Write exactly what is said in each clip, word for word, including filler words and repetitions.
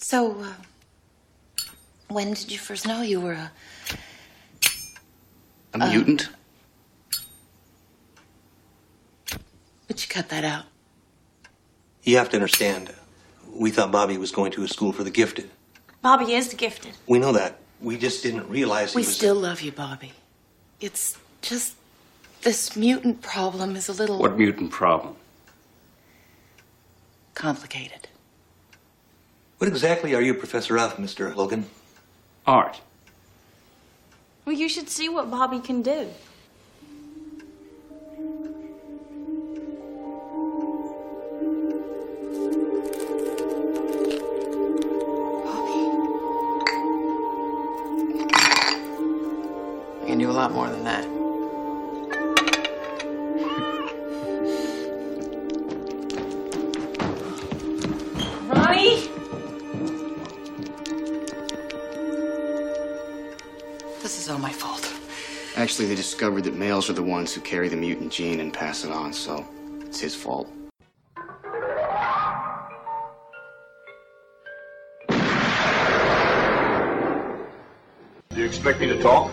So, uh, when did you first know you were a... A um, mutant? But you cut that out. You have to understand, we thought Bobby was going to a school for the gifted. Bobby is the gifted. We know that. We just didn't realize he was... We still love you, Bobby. It's just this mutant problem is a little... What mutant problem? Complicated. What exactly are you a professor of, Mister Logan? Art. Well, you should see what Bobby can do. Do a lot more than that. Ronnie? This is all my fault. Actually, they discovered that males are the ones who carry the mutant gene and pass it on, so it's his fault. Do you expect me to talk?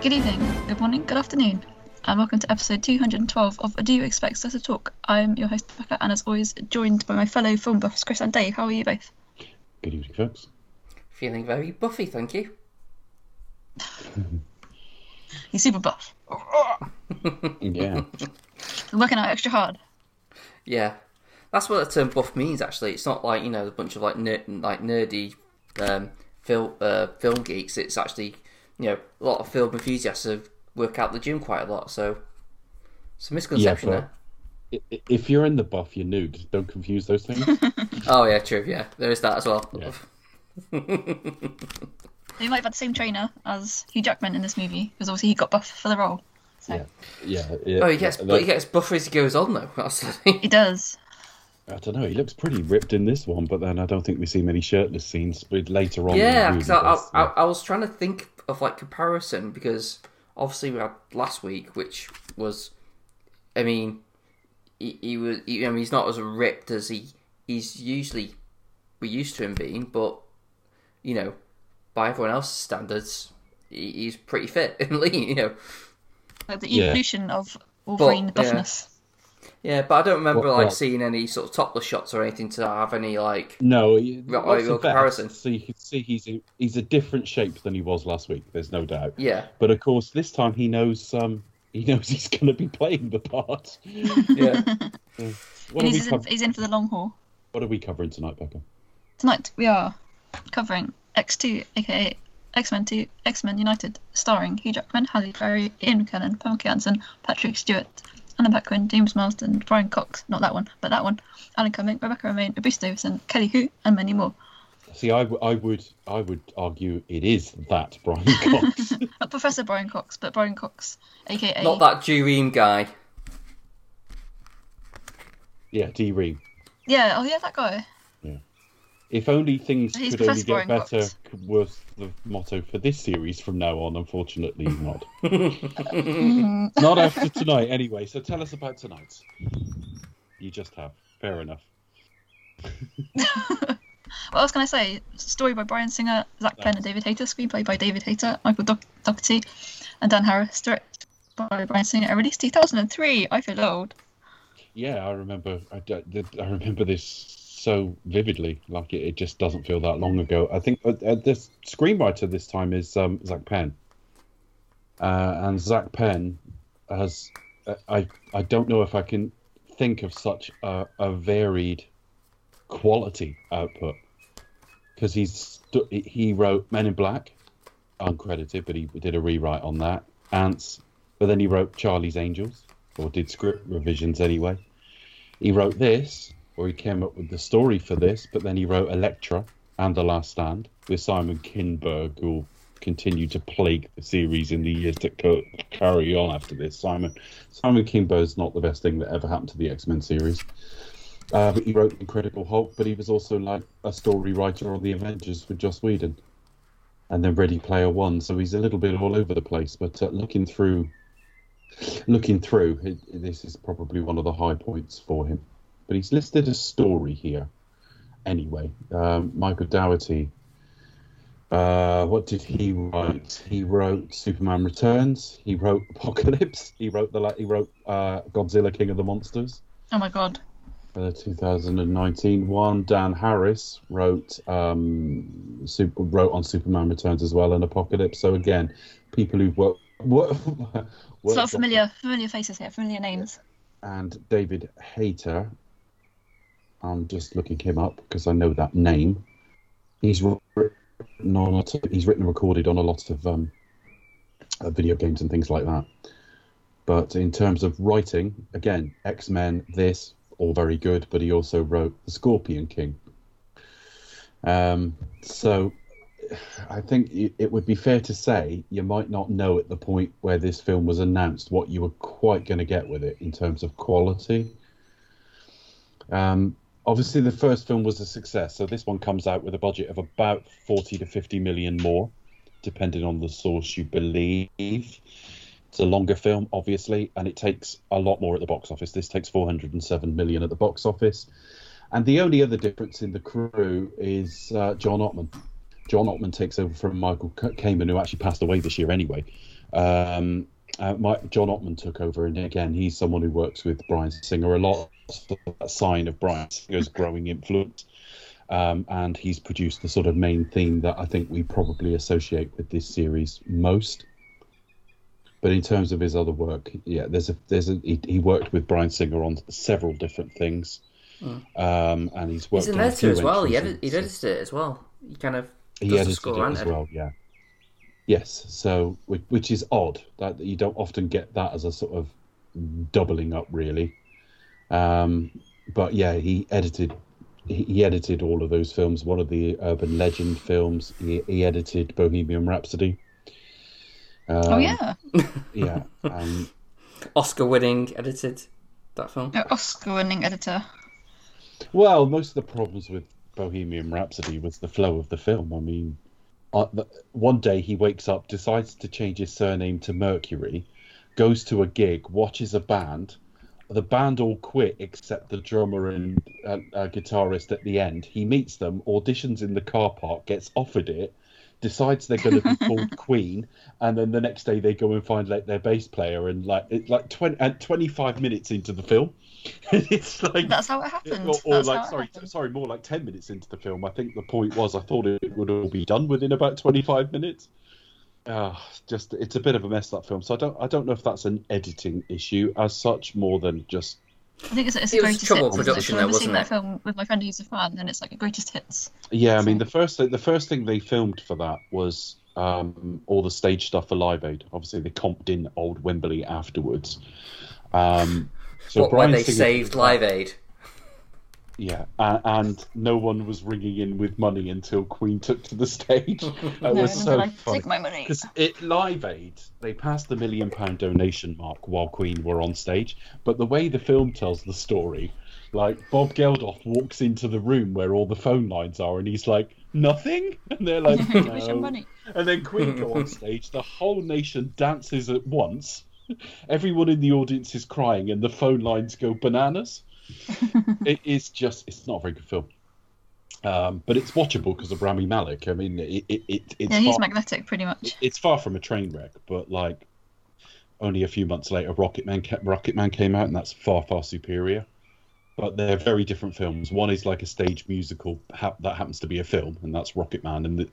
Good evening, good morning, good afternoon, and welcome to episode two hundred twelve of Do You Expect Us to Talk? I'm your host, Becca, and as always, joined by my fellow film buffs, Chris and Dave. How are you both? Good evening, folks. Feeling very buffy, thank you. You're super buff. Yeah. You're working out extra hard. Yeah. That's what the term buff means, actually. It's not like, you know, a bunch of like ner- like nerdy um, fil- uh, film geeks. It's actually... You know, a lot of film enthusiasts work out the gym quite a lot, so it's a misconception yeah, there. If you're in the buff, you're nude. Don't confuse those things. Oh, yeah, true, yeah. There is that as well. Yeah. They might have had the same trainer as Hugh Jackman in this movie, because obviously he got buff for the role. So. Yeah. yeah, yeah. Oh, he gets, but he gets buffer as he goes on, though. That's the thing. He does. I don't know, he looks pretty ripped in this one, but then I don't think we see many shirtless scenes later on. Yeah, because I, I, I, I was trying to think of, like, comparison, because obviously we had last week, which was, I mean, he, he was, he, I mean, he's not as ripped as he, he's usually, we're used to him being, but, you know, by everyone else's standards, he, he's pretty fit and lean, you know. Like the evolution yeah. of Wolverine but, buffness. Yeah. Yeah, but I don't remember what, like what? seeing any sort of topless shots or anything to have any like no like, real comparison. So you can see he's a, he's a different shape than he was last week. There's no doubt. Yeah, but of course this time he knows um he knows he's going to be playing the part. Yeah, yeah. What and he's, in, he's in for the long haul. What are we covering tonight, Becca? Tonight we are covering X two, aka X-Men two, X-Men United, starring Hugh Jackman, Halle Berry, Ian McKellen, Pamela Anderson, Patrick Stewart, Anna Paquin, James Marsden, Brian Cox, not that one, but that one, Alan Cumming, Rebecca Romaine, Abuse Davison, Kelly Hu, and many more. See, I, w- I would I would argue it is that Brian Cox. Not Professor Brian Cox, but Brian Cox, a k a... Not that G-Ream guy. Yeah, D-Ream. Yeah, oh yeah, that guy. Yeah. If only things He's could Professor only get Brian better, Cox. Was the motto for this series from now on, unfortunately not. Not after tonight, anyway. So tell us about tonight. You just have. Fair enough. What else can I say? Story by Bryan Singer, Zach Penn and David Hayter. Screenplay by David Hayter, Michael Do- Doherty, and Dan Harris. Directed by Bryan Singer. Released two thousand three. I feel old. Yeah, I remember. I, I remember this so vividly, like it, it just doesn't feel that long ago. I think uh, the screenwriter this time is um, Zach Penn, uh, and Zach Penn has uh, I I don't know if I can think of such a, a varied quality output, because he's he wrote Men in Black, uncredited, but he did a rewrite on that. Ants, but then he wrote Charlie's Angels, or did script revisions anyway. He wrote this. Or he came up with the story for this, but then he wrote Elektra and The Last Stand with Simon Kinberg, who continue to plague the series in the years that co- carry on after this. Simon Simon Kimbo's not the best thing that ever happened to the X-Men series. Uh, but he wrote Incredible Hulk, but he was also like a story writer on The Avengers with Joss Whedon, and then Ready Player One. So he's a little bit all over the place. But uh, looking through, looking through, it, this is probably one of the high points for him. But he's listed as story here. Anyway, um, Michael Doherty. Uh, what did he write? He wrote Superman Returns. He wrote Apocalypse. He wrote the he wrote uh, Godzilla King of the Monsters. Oh my God. Uh, two thousand nineteen one. Dan Harris wrote um, super, wrote on Superman Returns as well, and Apocalypse. So again, people who've worked, worked, worked it's not familiar familiar faces here, familiar names. And David Hayter, I'm just looking him up because I know that name. He's written on he's written and recorded on a lot of um, uh, video games and things like that. But in terms of writing, again, X-Men, this. All very good, but he also wrote The Scorpion King. Um, so I think it would be fair to say you might not know at the point where this film was announced what you were quite going to get with it in terms of quality. Um, obviously, the first film was a success, so this one comes out with a budget of about forty to fifty million more, depending on the source you believe. It's a longer film, obviously, and it takes a lot more at the box office. This takes four hundred seven million at the box office. And the only other difference in the crew is uh, John Ottman. John Ottman takes over from Michael Kamen, who actually passed away this year anyway. Um, uh, my, John Ottman took over, and again, he's someone who works with Bryan Singer a lot. A sign of Bryan Singer's growing influence. Um, and he's produced the sort of main theme that I think we probably associate with this series most. But in terms of his other work, yeah, there's a there's a he, he worked with Bryan Singer on several different things, mm. um, and he's worked. He's an editor as well. He edit, he edited it as well. He kind of he does the score and it as edit. well. Yeah, yes. So which, which is odd that you don't often get that as a sort of doubling up, really. Um, but yeah, he edited he, he edited all of those films. One of the urban legend films. He, he edited Bohemian Rhapsody. Um, oh yeah, yeah. Um, Oscar-winning edited that film. No, Oscar-winning editor. Well, most of the problems with Bohemian Rhapsody was the flow of the film. I mean, uh, one day he wakes up, decides to change his surname to Mercury, goes to a gig, watches a band. The band all quit except the drummer and uh, uh, guitarist at the end. He meets them, auditions in the car park, gets offered it. Decides they're going to be called Queen, and then the next day they go and find like their bass player, and like it's like twenty and twenty-five minutes into the film, it's like that's how it happened. Or, or like sorry, happened. sorry, more like ten minutes into the film. I think the point was I thought it would all be done within about twenty-five minutes. Uh, just it's a bit of a mess, that film. So I don't I don't know if that's an editing issue as such, more than just. I think it's, it's it a greatest hits. Production, I remember seeing that film with my friend who's a fan, and it's like a greatest hits. Yeah, I mean the first the first thing they filmed for that was um, all the stage stuff for Live Aid. Obviously, they comped in Old Wembley afterwards. Um, so what, when they Singer, saved Live Aid. Yeah, and, and no one was ringing in with money until Queen took to the stage. That no, was so I funny. Take my money. Because at Live Aid, they passed the million pound donation mark while Queen were on stage. But the way the film tells the story, like Bob Geldof walks into the room where all the phone lines are, and he's like, nothing? And they're like, no. Money. And then Queen go on stage, the whole nation dances at once. Everyone in the audience is crying, and the phone lines go bananas. It is just it's not a very good film, um, but it's watchable because of Rami Malek. I mean it, it, it, it's yeah, he's far, magnetic pretty much it, it's far from a train wreck, but like only a few months later Rocket Man, Rocket Man came out, and that's far far superior. But they're very different films. One is like a stage musical ha- that happens to be a film, and that's Rocket Man, and the,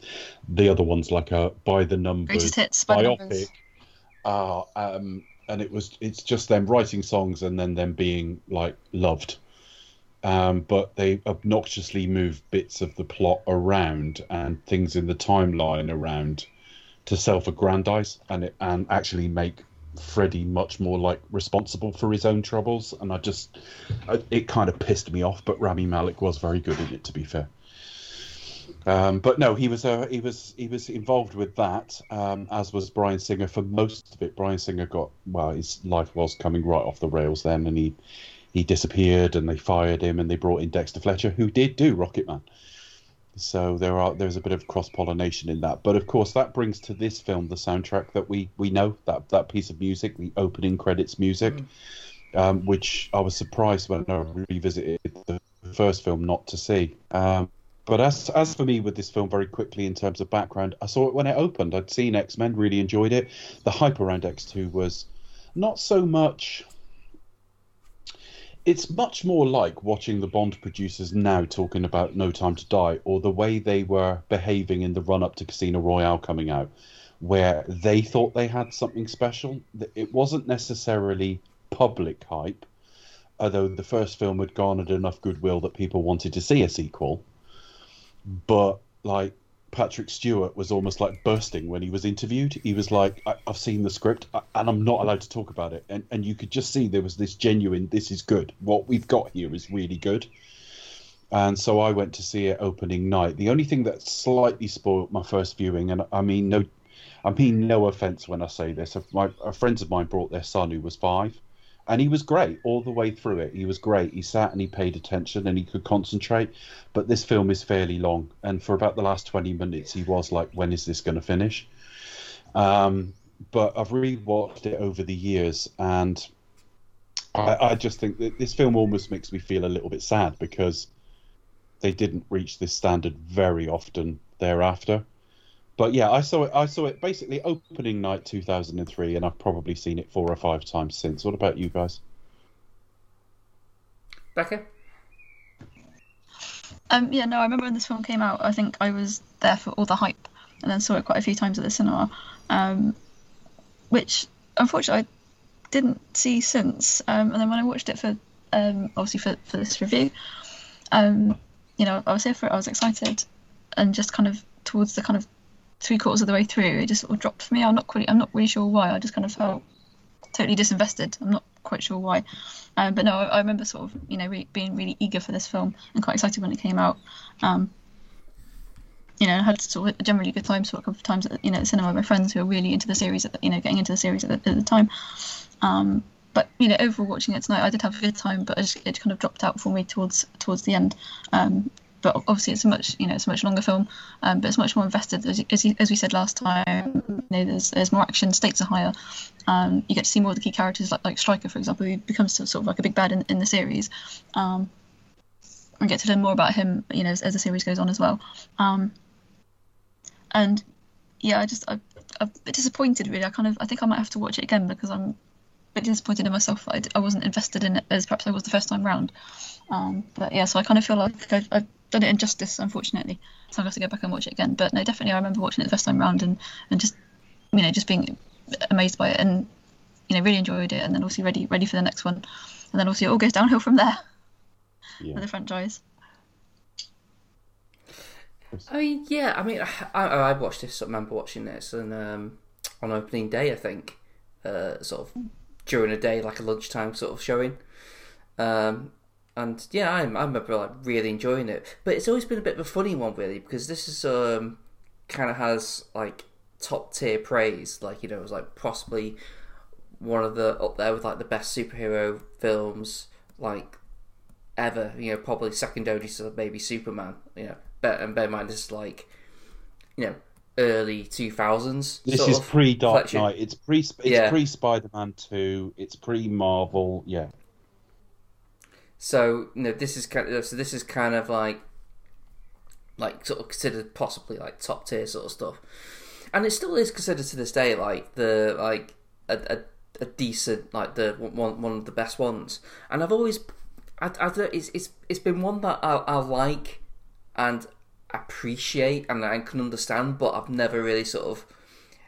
the other one's like a by the numbers biopic. uh, um And it was it's just them writing songs and then them being like loved. Um, but they obnoxiously moved bits of the plot around and things in the timeline around to self-aggrandize and it, and actually make Freddy much more like responsible for his own troubles. And I just I, it kind of pissed me off. But Rami Malek was very good at it, to be fair. Um, but no, he was uh, he was he was involved with that, um, as was Bryan Singer for most of it. Bryan Singer got well, his life was coming right off the rails then, and he he disappeared, and they fired him, and they brought in Dexter Fletcher, who did do Rocket Man. So there are there's a bit of cross pollination in that. But of course, that brings to this film the soundtrack that we we know, that that piece of music, the opening credits music, mm. um, which I was surprised when I revisited the first film not to see. Um, But as as for me with this film, very quickly in terms of background, I saw it when it opened. I'd seen X-Men, really enjoyed it. The hype around X two was not so much... It's much more like watching the Bond producers now talking about No Time to Die, or the way they were behaving in the run-up to Casino Royale coming out, where they thought they had something special. It wasn't necessarily public hype, although the first film had garnered enough goodwill that people wanted to see a sequel. But like Patrick Stewart was almost like bursting when he was interviewed. He was like, I- I've seen the script and I'm not allowed to talk about it. And and you could just see there was this genuine, this is good. What we've got here is really good. And so I went to see it opening night. The only thing that slightly spoiled my first viewing, and I mean no, I mean no offense when I say this. My a friends of mine brought their son who was five. And he was great all the way through it. He was great. He sat and he paid attention and he could concentrate. But this film is fairly long. And for about the last twenty minutes, he was like, when is this going to finish? Um, but I've rewatched it over the years. And I, I just think that this film almost makes me feel a little bit sad because they didn't reach this standard very often thereafter. But yeah, I saw it. I saw it basically opening night two thousand three, and I've probably seen it four or five times since. What about you guys? Becca? Um, yeah, no, I remember when this film came out. I think I was there for all the hype, and then saw it quite a few times at the cinema, um, which unfortunately I didn't see since. Um, and then when I watched it for um, obviously for, for this review, um, you know, I was here for it. I was excited, and just kind of towards the kind of three quarters of the way through, it just sort of dropped for me. I'm not quite, I'm not really sure why. I just kind of felt totally disinvested. I'm not quite sure why. Um, but no, I, I remember sort of, you know, re- being really eager for this film and quite excited when it came out. Um, you know, I had sort of a generally good time sort of times at, you know, the cinema with my friends who were really into the series, at the, you know, getting into the series at the, at the time. Um, but, you know, overall watching it tonight, I did have a good time, but I just, it kind of dropped out for me towards towards the end. Um, But obviously, it's a much, you know, it's a much longer film, um, but it's much more invested. As, as, as we said last time, you know, there's there's more action, stakes are higher. Um, you get to see more of the key characters, like like Stryker, for example, who becomes sort of like a big bad in, in the series. Um, and get to learn more about him, you know, as, as the series goes on as well. Um, and yeah, I just I, I'm a bit disappointed really. I kind of I think I might have to watch it again because I'm a bit disappointed in myself. I, I wasn't invested in it as perhaps I was the first time round. Um, but yeah, so I kind of feel like I, I've done it injustice, unfortunately. So I've got to go back and watch it again. But no, definitely, I remember watching it the first time round and, and just, you know, just being amazed by it and, you know, really enjoyed it. And then also ready, ready for the next one. And then also it all goes downhill from there. Yeah. For the franchise. I mean, yeah, I mean, I, I watched this. I remember watching this and um, on opening day, I think, uh, sort of during a day, like a lunchtime sort of showing. Um. And yeah, I, I remember like really enjoying it, but it's always been a bit of a funny one really because this is um kind of has like top tier praise, like you know, it was like possibly one of the up there with like the best superhero films like ever. You know, probably second only to maybe Superman. You know, bear, and bear in mind this is like you know early two thousands. This is pre Dark Knight. It's pre it's yeah. pre Spider-Man two. It's pre Marvel. Yeah. So you know, this is kind of so this is kind of like, like sort of considered possibly like top tier sort of stuff, and it still is considered to this day like the like a a, a decent like the one one of the best ones. And I've always, I, I don't know, it's it's it's been one that I, I like and appreciate and I can understand, but I've never really sort of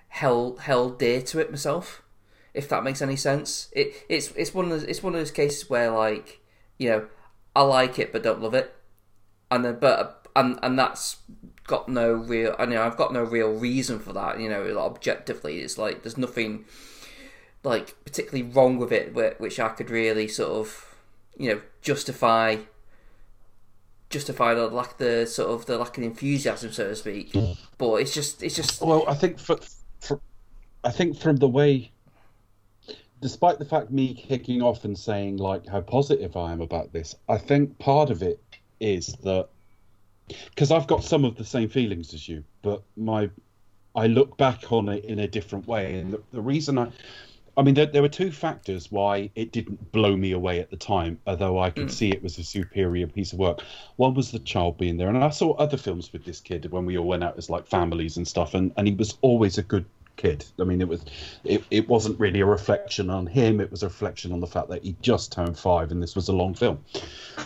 held held dear to it myself, if that makes any sense. It it's it's one of those, it's one of those cases where like. You know, I like it but don't love it, and then but and and that's got no real. I mean, I've got no real reason for that. You know, objectively, it's like there's nothing like particularly wrong with it, which I could really sort of you know justify justify the lack the sort of the lack of enthusiasm, so to speak. But it's just it's just. Well, I think for, for I think from the way, despite the fact me kicking off and saying like how positive I am about this, I think part of it is that because I've got some of the same feelings as you, but my I look back on it in a different way, and the, the reason I. I mean, there, there were two factors why it didn't blow me away at the time, although I could mm. see it was a superior piece of work. One was the child being there, and I saw other films with this kid when we all went out as like families and stuff, and, and he was always a good kid. I mean, it was it, it wasn't really a reflection on him, it was a reflection on the fact that he just turned five and this was a long film.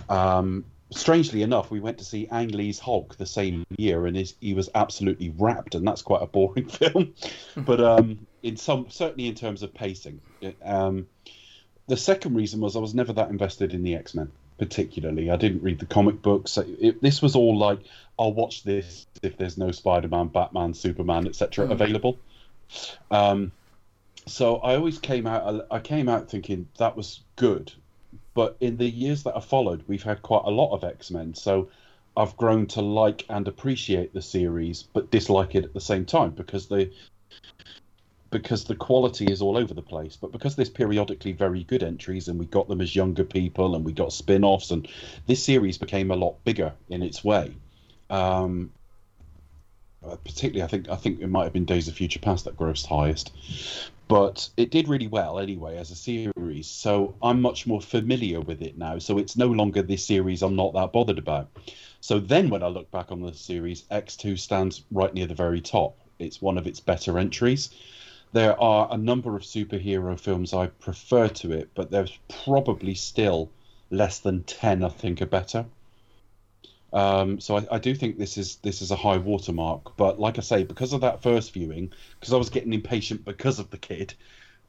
Um, strangely enough, we went to see Ang Lee's Hulk the same year, and his, he was absolutely wrapped, and that's quite a boring film. But... Um, In some, certainly in terms of pacing. Um, the second reason was I was never that invested in the X-Men, particularly. I didn't read the comic books. So it, this was all like, I'll watch this if there's no Spider-Man, Batman, Superman, et cetera mm. available. Um, so I always came out. I came out thinking that was good, but in the years that I followed, we've had quite a lot of X-Men. So I've grown to like and appreciate the series, but dislike it at the same time because they. Because the quality is all over the place, but because there's periodically very good entries and we got them as younger people and we got spin-offs, and this series became a lot bigger in its way. Um, particularly, I think I think it might have been Days of Future Past that grossed highest, but it did really well anyway as a series. So I'm much more familiar with it now. So it's no longer this series I'm not that bothered about. So then when I look back on the series, X two stands right near the very top. It's one of its better entries. There are a number of superhero films I prefer to it, but there's probably still less than ten I think are better. Um, so I, I do think this is this is a high watermark. But like I say, because of that first viewing, because I was getting impatient because of the kid,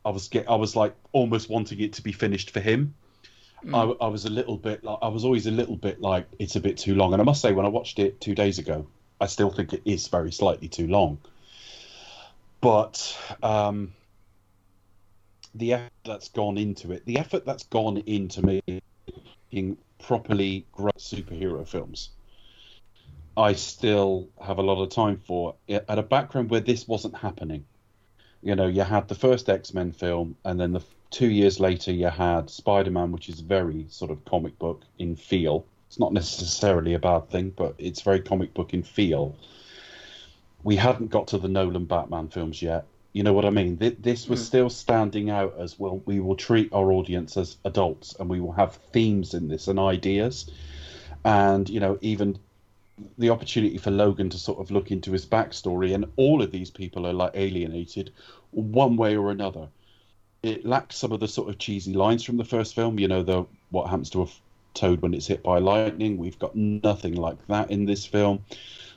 I was get I was like almost wanting it to be finished for him. Mm. I, I was a little bit like I was always a little bit like it's a bit too long. And I must say, when I watched it two days ago, I still think it is very slightly too long. But um, the effort that's gone into it, the effort that's gone into making properly great superhero films, I still have a lot of time for. At a background where this wasn't happening, you know, you had the first X-Men film, and then the two years later you had Spider-Man, which is very sort of comic book in feel. It's not necessarily a bad thing, but it's very comic book in feel. We hadn't got to the Nolan Batman films yet. You know what I mean? This was still standing out as, well, we will treat our audience as adults and we will have themes in this and ideas. And, you know, even the opportunity for Logan to sort of look into his backstory, and all of these people are like alienated one way or another. It lacks some of the sort of cheesy lines from the first film. You know, the what happens to a toad when it's hit by lightning. We've got nothing like that in this film.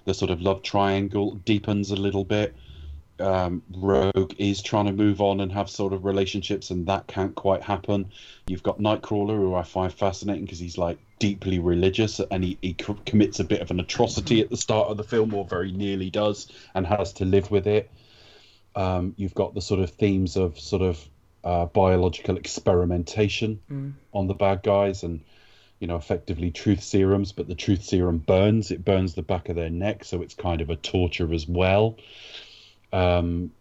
The sort of love triangle deepens a little bit. Um, Rogue is trying to move on and have sort of relationships, and that can't quite happen. You've got Nightcrawler, who I find fascinating because he's like deeply religious, and he, he co- commits a bit of an atrocity at the start of the film, or very nearly does, and has to live with it. Um, you've got the sort of themes of sort of uh, biological experimentation mm. on the bad guys, and you know, effectively truth serums, but the truth serum burns. It burns the back of their neck, so it's kind of a torture as well. Um,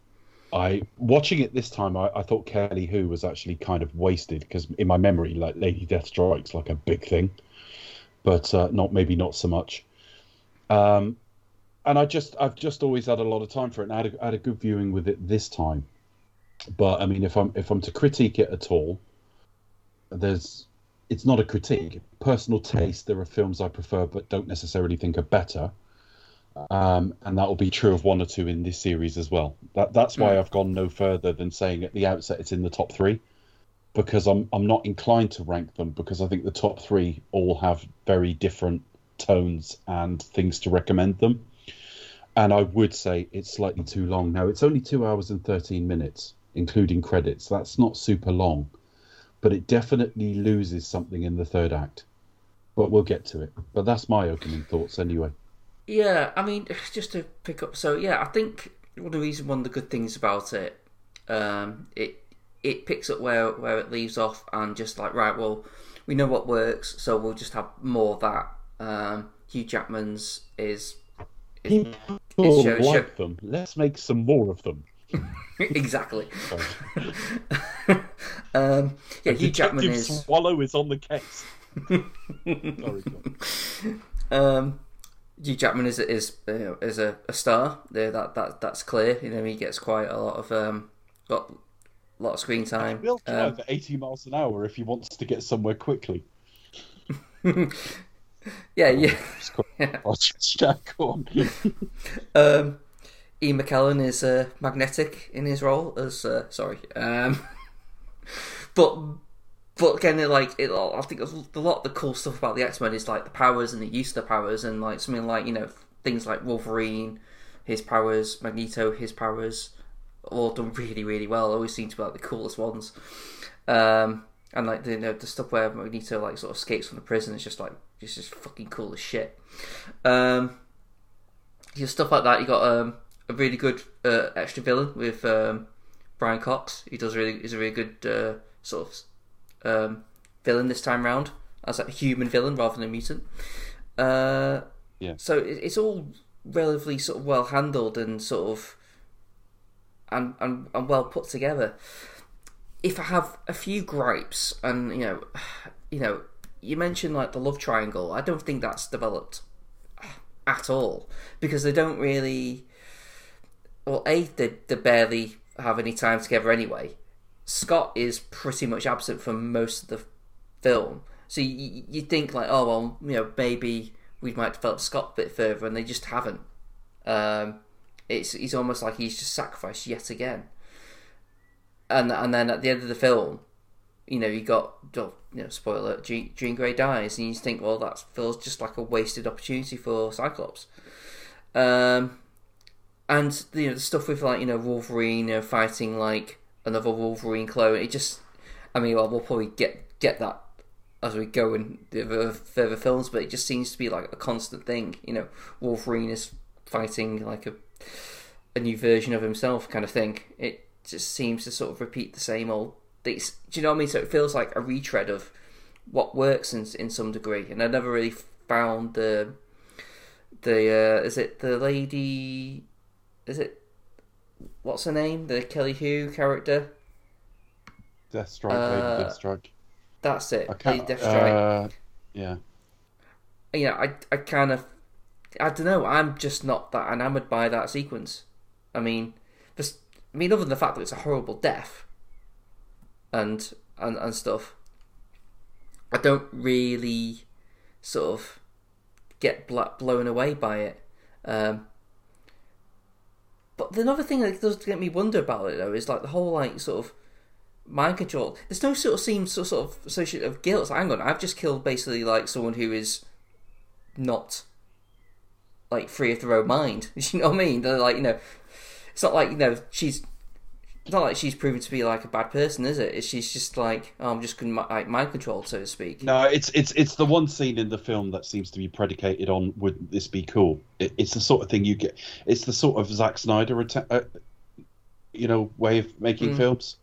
I watching it this time, I, I thought Kelly Hu was actually kind of wasted, because in my memory, like Lady Deathstrike's like a big thing, but uh, not maybe not so much. Um, and I just, I've just always had a lot of time for it, and I had a, I had a good viewing with it this time. But I mean, if I'm if I'm to critique it at all, there's. It's not a critique. Personal taste, there are films I prefer but don't necessarily think are better. Um, and that will be true of one or two in this series as well. That, that's why I've gone no further than saying at the outset it's in the top three, because I'm I'm not inclined to rank them, because I think the top three all have very different tones and things to recommend them. And I would say it's slightly too long. Now, it's only two hours and thirteen minutes, including credits. That's not super long. But it definitely loses something in the third act. But we'll get to it. But that's my opening thoughts anyway. Yeah, I mean, just to pick up. So, yeah, I think one of the reasons, one of the good things about it, um, it it picks up where, where it leaves off, and just like, right, well, we know what works, so we'll just have more of that. Um, Hugh Jackman's is... is People show, like show... them. Let's make some more of them. Exactly. um, yeah, Hugh Jackman is... Swallow is on the case. Sorry, um, Hugh Jackman is is you know, is a, a star. Yeah, that that that's clear. You know, he gets quite a lot of um, got a lot of screen time. He will drive um, at eighty miles an hour if he wants to get somewhere quickly. Yeah, yeah. I'll just check on. Um, Ian McKellen is uh, magnetic in his role as uh, sorry, um, but but again, it, like it, I think a lot of the cool stuff about the X-Men is like the powers and the use of the powers and like something like you know things like Wolverine, his powers, Magneto, his powers, all done really really well. Always seem to be like the coolest ones, um, and like the you know, the stuff where Magneto like sort of escapes from the prison is just like it's just fucking cool as shit. Um, just stuff like that. You got um. a really good uh, extra villain with um, Brian Cox. He does really is a really good uh, sort of um, villain this time round, as a human villain rather than a mutant. Uh, yeah. So it, it's all relatively sort of well handled and sort of and, and and well put together. If I have a few gripes, and you know, you know, you mentioned like the love triangle. I don't think that's developed at all because they don't really. Well, A, they, they barely have any time together anyway. Scott is pretty much absent from most of the film. So you, you think, like, oh, well, you know, maybe we might develop Scott a bit further, and they just haven't. Um, it's he's almost like he's just sacrificed yet again. And and then at the end of the film, you know, you got, you know, spoiler, Jean, Jean Grey dies, and you just think, well, that feels just like a wasted opportunity for Cyclops. Um... And you know the stuff with like you know Wolverine you know, fighting like another Wolverine clone. It just, I mean, well, we'll probably get get that as we go in the further films, but it just seems to be like a constant thing. You know, Wolverine is fighting like a a new version of himself, kind of thing. It just seems to sort of repeat the same old. It's, do you know what I mean? So it feels like a retread of what works in in some degree. And I never really found the the uh, is it the lady. Is it what's her name? The Kelly Hu character? Deathstrike, uh, Lady Deathstrike. That's it. Lady Deathstrike. Uh, yeah. You know, I I kind of I don't know. I'm just not that enamoured by that sequence. I mean, just I mean, other than the fact that it's a horrible death and and and stuff. I don't really sort of get blown away by it. Um, But another thing that does get me wonder about it though is like the whole like sort of mind control. There's no sort of seems sort of associated of guilt. It's like, hang on, I've just killed basically like someone who is not like free of their own mind. You know what I mean? They're like you know, it's not like you know she's it's not like she's proven to be like a bad person, is it? It's, she's just like oh, I'm just like mind controlled, so to speak. No, it's it's it's the one scene in the film that seems to be predicated on would this be cool? It, it's the sort of thing you get. It's the sort of Zack Snyder, atta- uh, you know, way of making mm. films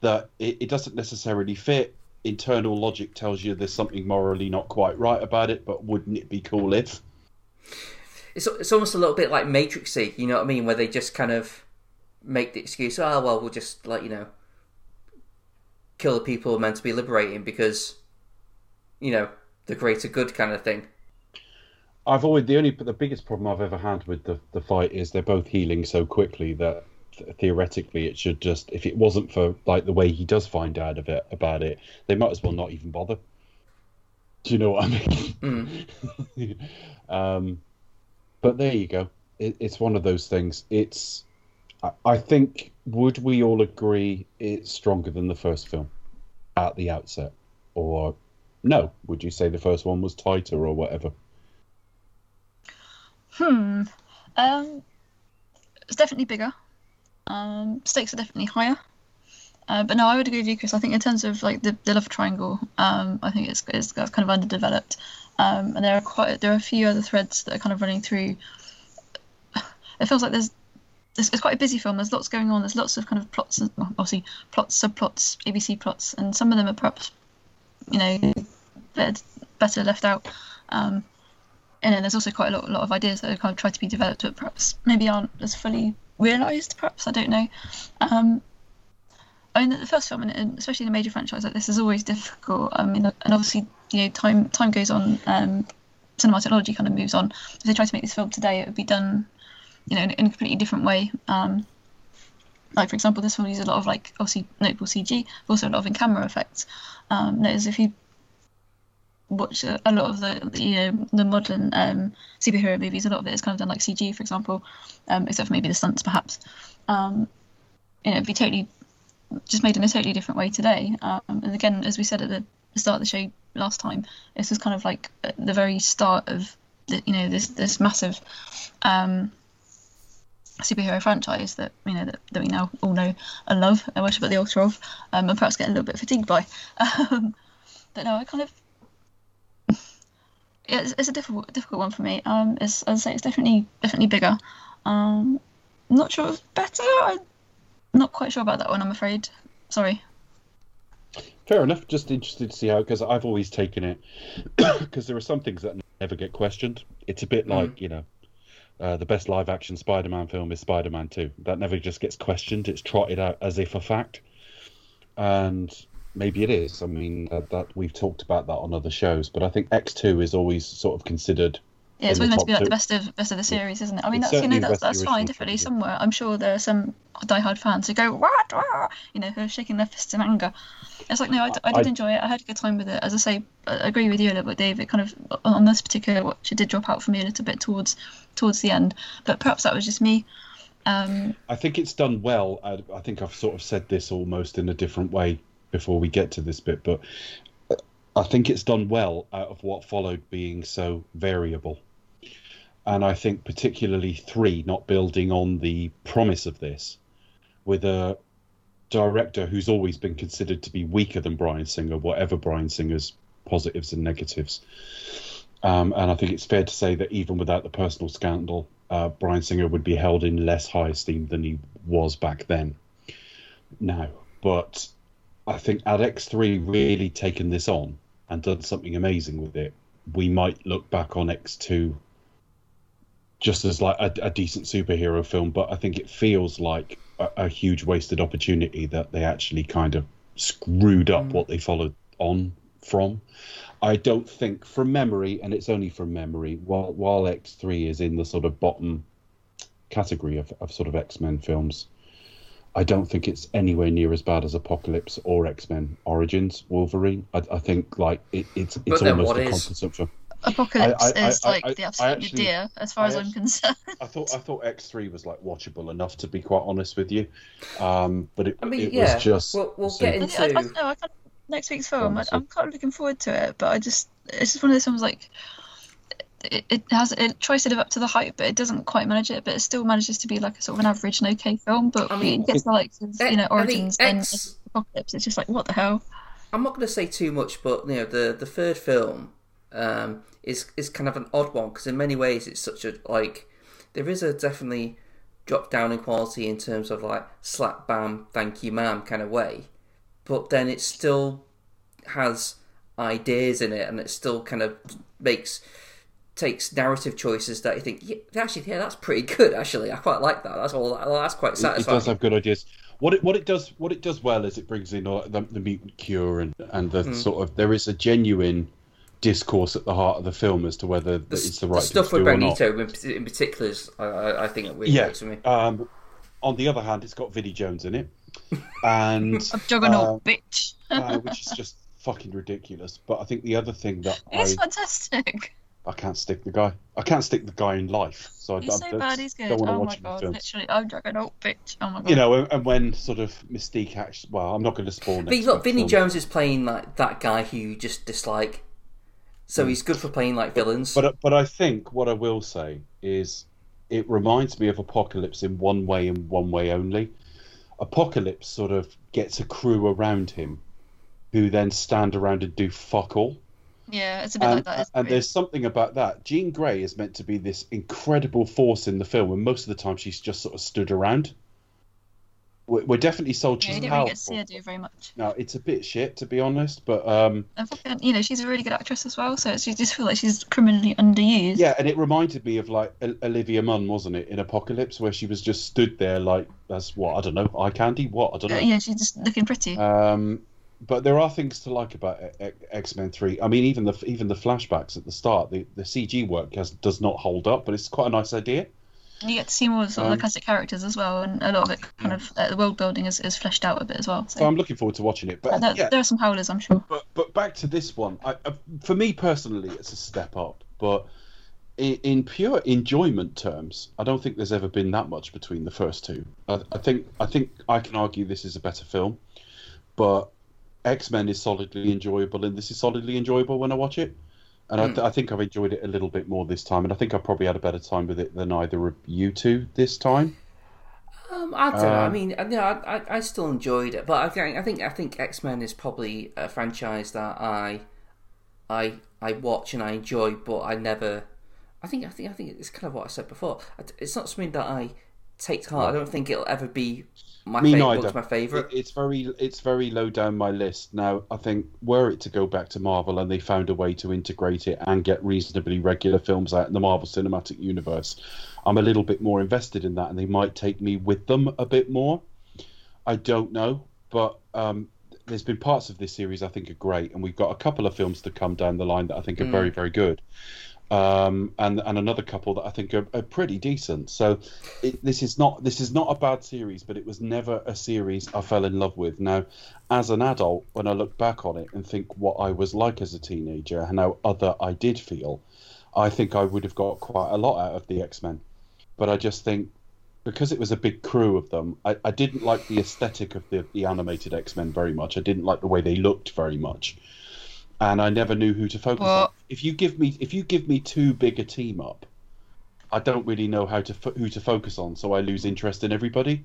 that it, it doesn't necessarily fit. Internal logic tells you there's something morally not quite right about it, but wouldn't it be cool if? It's it's almost a little bit like Matrixy, you know what I mean? Where they just kind of. Make the excuse, oh, well, we'll just, like, you know, kill the people meant to be liberating because, you know, the greater good kind of thing. I've always, the only, the biggest problem I've ever had with the, the fight is they're both healing so quickly that th- theoretically it should just, if it wasn't for, like, the way he does find out of it, about it, they might as well not even bother. Do you know what I mean? Mm. um, but there you go. It, it's one of those things. It's, I think, would we all agree it's stronger than the first film at the outset? Or no, would you say the first one was tighter or whatever? Hmm. Um, it's definitely bigger. Um, stakes are definitely higher. Uh, but no, I would agree with you, Chris. I think in terms of like the, the love triangle, um, I think it's, it's kind of underdeveloped. Um, and there are quite there are a few other threads that are kind of running through. It feels like there's It's, it's quite a busy film. There's lots going on. There's lots of kind of plots, and, well, obviously plots, subplots, A B C plots, and some of them are perhaps, you know, better left out. Um, And then there's also quite a lot, a lot of ideas that are kind of tried to be developed, but perhaps maybe aren't as fully realised, perhaps, I don't know. Um, I mean, the first film, and especially in a major franchise like this, is always difficult. I mean, and obviously, you know, time time goes on, um, cinematology kind of moves on. If they tried to make this film today, it would be done, you know, in, in a completely different way. Um, like, for example, this film uses a lot of, like, obviously, notable C G, but also a lot of in-camera effects. Um, notice if you watch a, a lot of the, the you know the modern um superhero movies, a lot of it is kind of done like C G, for example, um except for maybe the stunts, perhaps. Um you know it'd be totally just made in a totally different way today. Um and again, as we said at the start of the show last time, this was kind of like the very start of the, you know this this massive um superhero franchise that you know that, that we now all know and love and worship at the altar of, um and perhaps get a little bit fatigued by. Um but no, I kind of It's, it's a difficult, difficult one for me. Um, it's, I'd say it's definitely, definitely bigger. Um, not sure if it's better. I'm not quite sure about that one, I'm afraid. Sorry. Fair enough. Just interested to see how, because I've always taken it, because there are some things that never get questioned. It's a bit like, mm. you know, uh, the best live-action Spider-Man film is Spider-Man two. That never just gets questioned. It's trotted out as if a fact. And maybe it is. I mean, that, that we've talked about that on other shows, but I think X two is always sort of considered. Yeah, it's always meant to be like two. the best of best of the series, isn't it? I mean, it's that's you know that's that's fine. Definitely somewhere, I'm sure there are some diehard fans who go what, what? you know, who are shaking their fists in anger. It's like no, I, d- I did I, enjoy it. I had a good time with it. As I say, I agree with you a little bit, David. Kind of on this particular watch, it did drop out for me a little bit towards towards the end, but perhaps that was just me. Um, I think it's done well. I, I think I've sort of said this almost in a different way before we get to this bit, but I think it's done well out of what followed being so variable. And I think particularly three not building on the promise of this, with a director who's always been considered to be weaker than Bryan Singer, whatever Bryan Singer's positives and negatives. Um, and I think it's fair to say that even without the personal scandal, uh, Bryan Singer would be held in less high esteem than he was back then. Now, but I think had X three really taken this on and done something amazing with it, we might look back on X two just as like a, a decent superhero film, but I think it feels like a, a huge wasted opportunity that they actually kind of screwed up mm. what they followed on from. I don't think, from memory, and it's only from memory, while, while X three is in the sort of bottom category of, of sort of X-Men films, I don't think it's anywhere near as bad as Apocalypse or X-Men Origins Wolverine. I, I think like it, it's it's almost a composite film. Apocalypse I, I, is I, like I, the absolute actually, dear, as far I as actually, I'm concerned. I thought I thought X three was like watchable enough, to be quite honest with you. Um, but it, I mean, it yeah. was just we'll, we'll get into. I, I, I don't know. I can't, next week's film, I, I'm kind of looking forward to it, but I just it's just one of those films like. It, it has it tries to live up to the hype, but it doesn't quite manage it. But it still manages to be like a sort of an average and okay film. But I mean, it gets the likes of you know Origins I mean, X, and Apocalypse. It's just like what the hell. I'm not going to say too much, but you know the the third film um, is is kind of an odd one because in many ways it's such a like there is a definitely drop down in quality in terms of like slap bam thank you ma'am kind of way, but then it still has ideas in it and it still kind of makes. takes narrative choices that you think yeah, actually yeah that's pretty good actually I quite like that that's all that's quite satisfying. It does have good ideas. What it what it does what it does well is it brings in the, the mutant cure and and the mm. sort of there is a genuine discourse at the heart of the film as to whether the, it's the right the stuff thing to with Magneto in particular. Is, I, I think it really yeah. works for me. Um, on the other hand, it's got Vinnie Jones in it, and a juggernaut uh, bitch, uh, which is just fucking ridiculous. But I think the other thing that it's I, fantastic. I can't stick the guy. I can't stick the guy in life. So he's I, so I, bad, he's good. Don't oh my god, literally, I'm like an old bitch. Oh my god. You know, and, and when sort of Mystique actually, well, I'm not going to spoil. But look, Vinnie Jones is playing like that guy who you just dislike, so he's good for playing like villains. But, but but I think what I will say is, it reminds me of Apocalypse in one way and one way only. Apocalypse sort of gets a crew around him, who then stand around and do fuck all. Yeah, it's a bit and, like that. And it? There's something about that. Jean Grey is meant to be this incredible force in the film, and most of the time she's just sort of stood around, we're definitely sold. She's yeah, I didn't really get to see her do very much. No, it's a bit shit, to be honest, but um, and fucking, you know, she's a really good actress as well, so it's, you just feel like she's criminally underused. Yeah, and it reminded me of like Olivia Munn, wasn't it, in Apocalypse, where she was just stood there like, that's what, I don't know, eye candy, what, I don't know. Uh, yeah, she's just looking pretty. Um, but there are things to like about X-Men three. I mean, even the even the flashbacks at the start, the the C G work has, does not hold up, but it's quite a nice idea. You get to see more of sort of um, the classic characters as well, and a lot of it kind of uh, the world building is, is fleshed out a bit as well. So, so I'm looking forward to watching it. But uh, there, yeah. there are some howlers, I'm sure. But but back to this one, I, uh, for me personally, it's a step up. But in, in pure enjoyment terms, I don't think there's ever been that much between the first two. I, I think I think I can argue this is a better film, but X-Men is solidly enjoyable, and this is solidly enjoyable when I watch it. And I, th- I think I've enjoyed it a little bit more this time, and I think I probably had a better time with it than either of you two this time. Um, I don't um, know. I mean, you know, I, I I still enjoyed it, but I think I think I think X-Men is probably a franchise that I I I watch and I enjoy, but I never. I think I think I think it's kind of what I said before. It's not something that I take to heart. I don't think it'll ever be my favorite. My favorite. It, it's very, it's very low down my list. Now, I think were it to go back to Marvel and they found a way to integrate it and get reasonably regular films out in the Marvel Cinematic Universe, I'm a little bit more invested in that, and they might take me with them a bit more. I don't know, but um, there's been parts of this series I think are great, and we've got a couple of films to come down the line that I think are mm. very, very good. Um, and and another couple that I think are, are pretty decent. So it, this is not this is not a bad series, but it was never a series I fell in love with. Now, as an adult, when I look back on it and think what I was like as a teenager and how other I did feel, I think I would have got quite a lot out of the X-Men. But I just think because it was a big crew of them, I, I didn't like the aesthetic of the, the animated X-Men very much. I didn't like the way they looked very much. And I never knew who to focus well, on. If you give me, if you give me too big a team up, I don't really know how to fo- who to focus on, so I lose interest in everybody.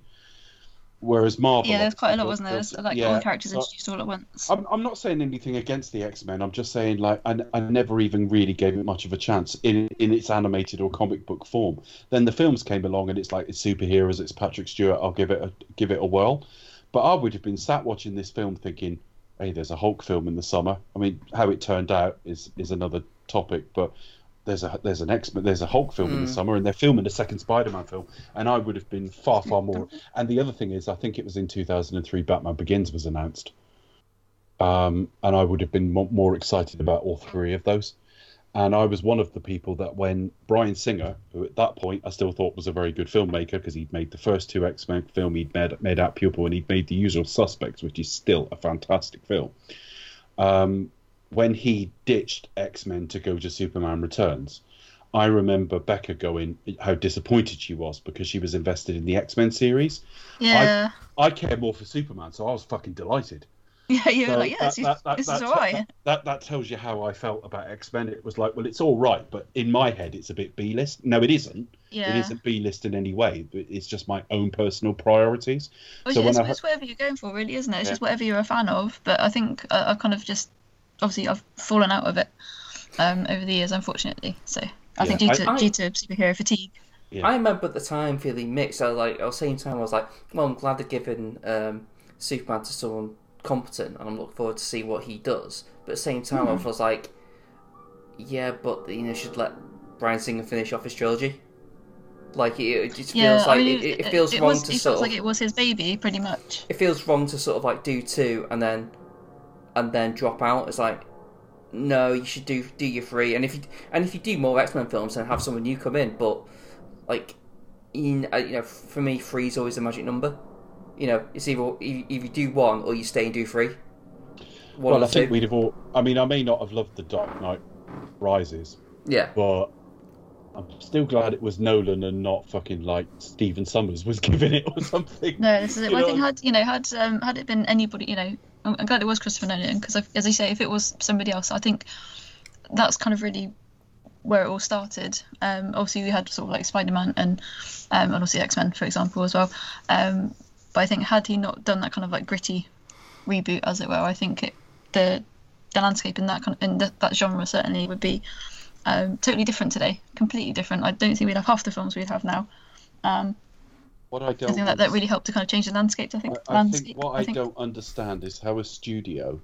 Whereas Marvel, yeah, there's quite a lot, wasn't there? There's like yeah, all characters so, introduced all at once. I'm, I'm not saying anything against the X-Men. I'm just saying like I, I never even really gave it much of a chance in in its animated or comic book form. Then the films came along, and it's like it's superheroes, it's Patrick Stewart. I'll give it a, give it a whirl. But I would have been sat watching this film thinking, hey, there's a Hulk film in the summer. I mean, how it turned out is, is another topic, but there's a there's an X-Men, there's a Hulk film mm. in the summer, and they're filming a second Spider-Man film, and I would have been far, far more. And the other thing is, I think it was in two thousand three Batman Begins was announced, um, and I would have been more, more excited about all three of those. And I was one of the people that when Bryan Singer, who at that point I still thought was a very good filmmaker because he'd made the first two X-Men film, he'd made, made Out Pupil, and he'd made The Usual Suspects, which is still a fantastic film. Um, when he ditched X-Men to go to Superman Returns, I remember Becca going, how disappointed she was because she was invested in the X-Men series. Yeah. I, I care more for Superman, so I was fucking delighted. Yeah, you were so like, yes, that, that, this that, is all right. That, that, that tells you how I felt about X-Men. It was like, well, it's all right, but in my head, it's a bit B-list. No, it isn't. Yeah. It isn't B-list in any way. It's just my own personal priorities. Well, so yeah, it's, I... it's whatever you're going for, really, isn't it? It's yeah. just whatever you're a fan of. But I think I, I kind of just, obviously, I've fallen out of it um, over the years, unfortunately. So I yeah. think due to, I, due to superhero fatigue. Yeah. I remember at the time feeling mixed. I like, at the same time, I was like, well, I'm glad they've given um, Superman to someone competent, and I'm looking forward to see what he does. But at the same time, mm-hmm. I was like, yeah, but you know, should let Bryan Singer finish off his trilogy. Like it, it just yeah, feels like I mean, it, it feels it wrong was, to it sort feels of like it was his baby, pretty much. It feels wrong to sort of like do two and then and then drop out. It's like, no, you should do do your three, and if you and if you do more X-Men films, then have someone new come in. But like, you know, for me, three is always the magic number. You know, it's either if you do one or you stay and do three. One well, I think two. We'd have all. I mean, I may not have loved The Dark Knight Rises. Yeah. But I'm still glad it was Nolan and not fucking like Stephen Summers was giving it or something. No, this is it. Well, I think had you know had um, had it been anybody, you know, I'm, I'm glad it was Christopher Nolan because, as I say, if it was somebody else, I think that's kind of really where it all started. Um, obviously, we had sort of like Spider-Man and um, and obviously X-Men, for example, as well. Um, But I think had he not done that kind of like gritty reboot, as it were, I think it, the the landscape in that kind of, in the, that genre certainly would be um, totally different today, completely different. I don't think we'd have half the films we'd have now. Um, What I don't I think that, that really helped to kind of change the landscape. I think. I, I landscape, think what I, I think. don't understand is how a studio,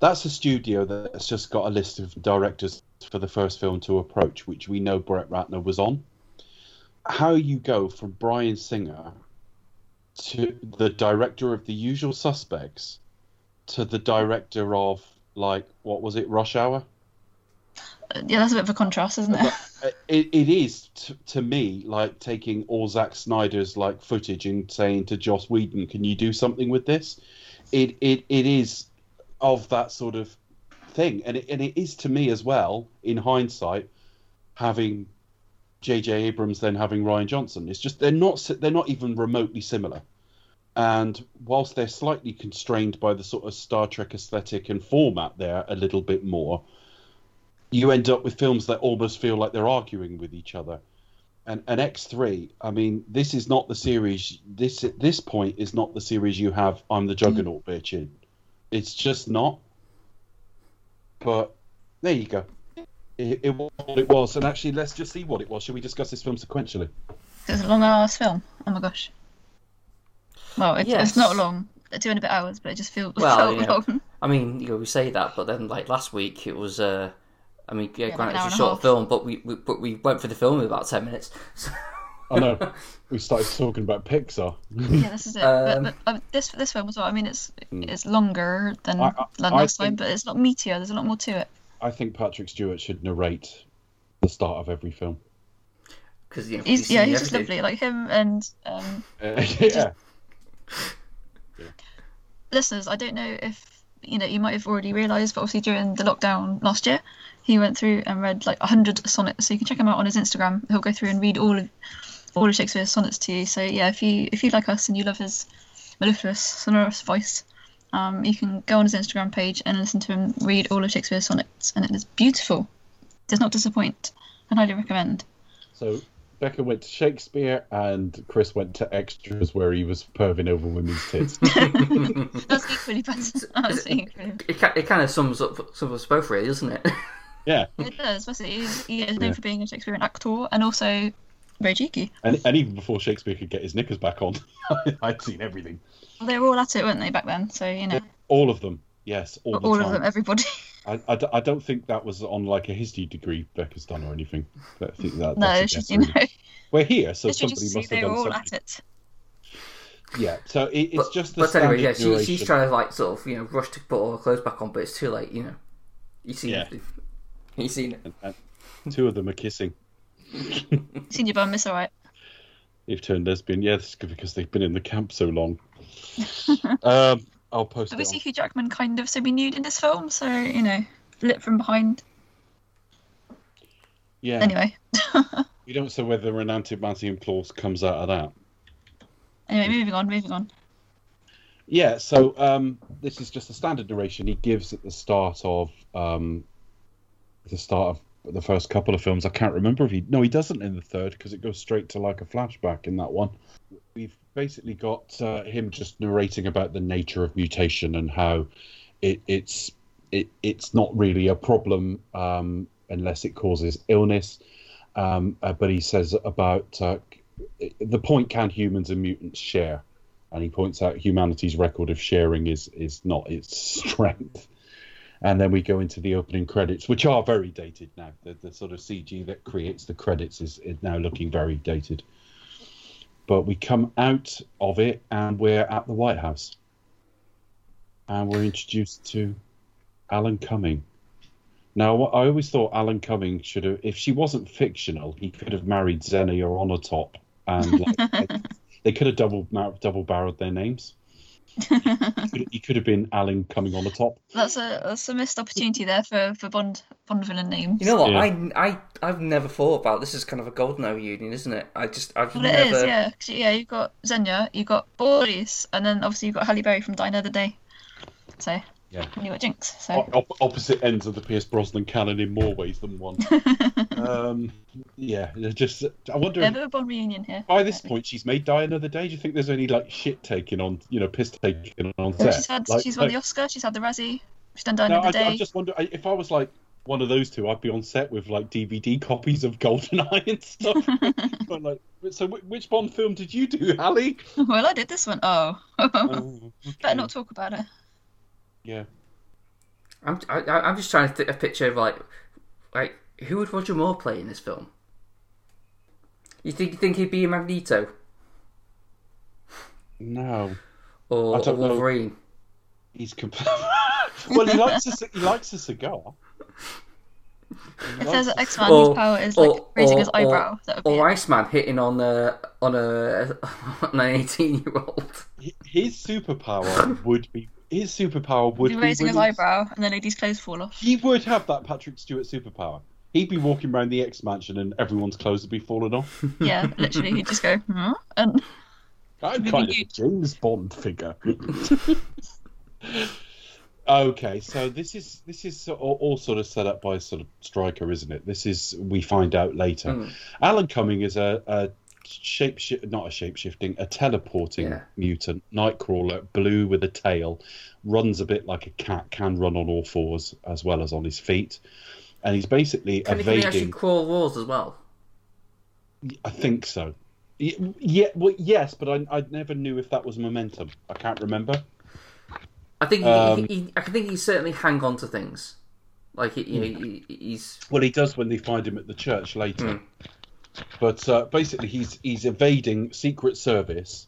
that's a studio that's just got a list of directors for the first film to approach, which we know Brett Ratner was on. How you go from Bryan Singer to the director of The Usual Suspects to the director of, like, what was it, Rush Hour? Yeah, that's a bit of a contrast, isn't it? It, it is, t- to me, like taking all Zack Snyder's, like, footage and saying to Joss Whedon, can you do something with this? It it, it is of that sort of thing. And it, and it is, to me as well, in hindsight, having J J Abrams then having Rian Johnson. It's just they're not they're not even remotely similar. And whilst they're slightly constrained by the sort of Star Trek aesthetic and format there a little bit more, you end up with films that almost feel like they're arguing with each other. And and X three, I mean, this is not the series. This at this point is not the series you have I'm the Juggernaut mm-hmm. bitch in. It's just not. But there you go. It, it was what it was, and actually, let's just see what it was. Should we discuss this film sequentially? It's a long-ass film. Oh my gosh. Well, it's, yes. it's not long. Two and a bit hours, but it just feels well, yeah. long. I mean, you know, we say that, but then like last week, it was. Uh, I mean, yeah, yeah granted, it's a short half. film, but we, we but we went for the film in about ten minutes. So. I know. We started talking about Pixar. Yeah, this is it. Um, but, but, uh, this this film as well. I mean, it's it's longer than I, I, last I time, think... but it's not meatier. There's a lot more to it. I think Patrick Stewart should narrate the start of every film. Because yeah, he's, yeah, he's just lovely, like him and. Um, uh, yeah. Just... yeah. Listeners, I don't know if you know. You might have already realised, but obviously during the lockdown last year, he went through and read like a hundred sonnets. So you can check him out on his Instagram. He'll go through and read all of all of Shakespeare's sonnets to you. So yeah, if you if you like us and you love his mellifluous, sonorous voice. Um, you can go on his Instagram page and listen to him read all of Shakespeare's sonnets, and it is beautiful. It does not disappoint, and I highly recommend. So Becca went to Shakespeare, and Chris went to Extras, where he was perving over women's tits. That's equally bad. That's equally bad. It, it, it kind of sums up some of us both, really, doesn't it? Yeah, it does. Basically, he is known yeah. for being a Shakespearean actor, and also very cheeky. And, and even before Shakespeare could get his knickers back on, I'd seen everything. Well, they were all at it, weren't they, back then? So you know, all of them, yes, all, all the time. All of them, everybody. I, I, I don't think that was on like a history degree Becca's done or anything. But I think that, no, that's just, you know, we're here, so somebody must have done something. They were all at it. Yeah, so it, it's but, just the. But anyway, yeah, she, she's trying to like sort of you know rush to put all her clothes back on, but it's too late, you know. You seen yeah. it? You seen it? And, and two of them are kissing. Seen your bum, it's all right. They've turned lesbian, yeah, this is because they've been in the camp so long. um, I'll post. But we see Hugh Jackman kind of semi-nude in this film, so you know, lit from behind. Yeah. Anyway. We don't know whether an adamantium clause comes out of that. Anyway, moving on, moving on. Yeah, so um, this is just the standard narration he gives at the start of um, the start of. the first couple of films. I can't remember if he... No, he doesn't in the third, because it goes straight to like a flashback in that one. We've basically got uh, him just narrating about the nature of mutation and how it, it's it, it's not really a problem um, unless it causes illness. Um, uh, but he says about uh, the point, can humans and mutants share? And he points out humanity's record of sharing is is not its strength. And then we go into the opening credits, which are very dated now. The, the sort of C G that creates the credits is, is now looking very dated. But we come out of it, and we're at the White House. And we're introduced to Alan Cumming. Now, I always thought Alan Cumming should have... If she wasn't fictional, he could have married Xenia or Honor Top. And like, they, they could have double, double-barreled their names. He could have been Alan Cumming on the top. That's a that's a missed opportunity there for, for Bond Bond villain names. You know what? Yeah. I I I've never thought about this. Is kind of a golden hour union, isn't it? I just I've well, never. It is, yeah, yeah. You've got Xenia, you've got Boris, and then obviously you've got Halle Berry from Die Another Day. So yeah, and you got Jinx. So o- opposite ends of the Pierce Brosnan canon in more ways than one. um, yeah, just I wonder. Yeah, if, a Bond reunion here. By this point, she's made Die Another Day. Do you think there's any like shit taking on, you know, piss taking on set? She's had, like, she's won like, the Oscar. She's had the Razzie. She's done Die Another no, I, Day. I just wonder if I was like. one of those two, I'd be on set with like D V D copies of GoldenEye and stuff. I'm like, so w- which Bond film did you do, Halle? Well, I did this one. Oh, oh okay. Better not talk about it. Yeah, I'm. I, I'm just trying to th- a picture of like, like who would Roger Moore play in this film? You think you think he'd be Magneto? No. Or, I don't or Wolverine. Know. He's compl- well, he likes a he likes a cigar. It says that X-Man, his power is like or, raising or, his eyebrow. Or, or Iceman hitting on a on a on an eighteen-year-old. His superpower would be his superpower would be raising be his eyebrow, and the lady's clothes fall off. He would have that Patrick Stewart superpower. He'd be walking around the X-Mansion, and everyone's clothes would be falling off. Yeah, literally, he'd just go. Hmm? And I'm kind of a James Bond figure. Okay, so this is this is all sort of set up by sort of Stryker, isn't it? This is we find out later. Mm. Alan Cumming is a, a shape not a shape shifting, a teleporting yeah. mutant, Nightcrawler, blue with a tail, runs a bit like a cat, can run on all fours as well as on his feet, and he's basically can evading. He can actually crawl walls as well. I think so. Yeah, well, yes, but I, I never knew if that was momentum. I can't remember. I think he, um, he, he, I think he certainly hang on to things, like he, you know, he, he's. Well, he does when they find him at the church later. Mm. But uh, basically, he's he's evading Secret Service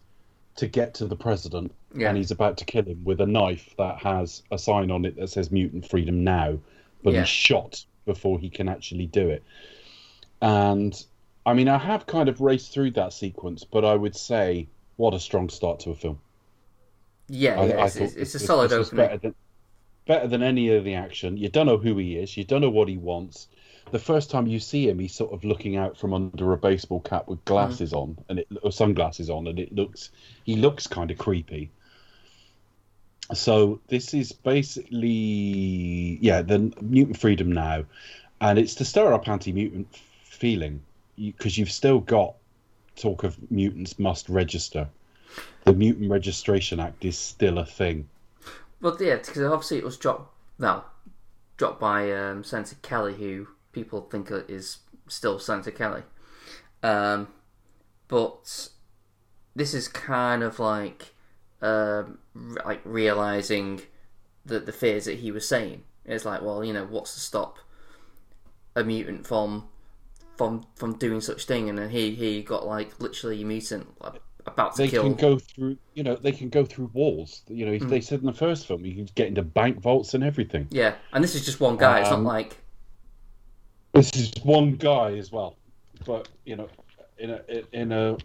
to get to the president, yeah. and he's about to kill him with a knife that has a sign on it that says "Mutant Freedom Now," but yeah. he's shot before he can actually do it. And I mean, I have kind of raced through that sequence, but I would say, what a strong start to a film. Yeah, I, yeah, it's, it's, it's a this, solid this opening. Better than, better than any of the action. You don't know who he is. You don't know what he wants. The first time you see him, he's sort of looking out from under a baseball cap with glasses mm. on, and it, or sunglasses on, and it looks he looks kind of creepy. So this is basically yeah, the Mutant Freedom Now, and it's to stir up anti-mutant feeling because you've still got talk of mutants must register. The Mutant Registration Act is still a thing. Well, yeah, because obviously it was dropped. Well, dropped by um, Senator Kelly, who people think is still Senator Kelly. Um, but this is kind of like um, like realizing that the fears that he was saying. It's like, well, you know, what's to stop a mutant from from from doing such thing? And then he he got like literally a mutant. Like, About to they kill. Can go through, you know, they can go through walls. You know, if mm. they said in the first film, you can get into bank vaults and everything. Yeah, and this is just one guy. Um, it's not like this is one guy as well. But you know, in a in a,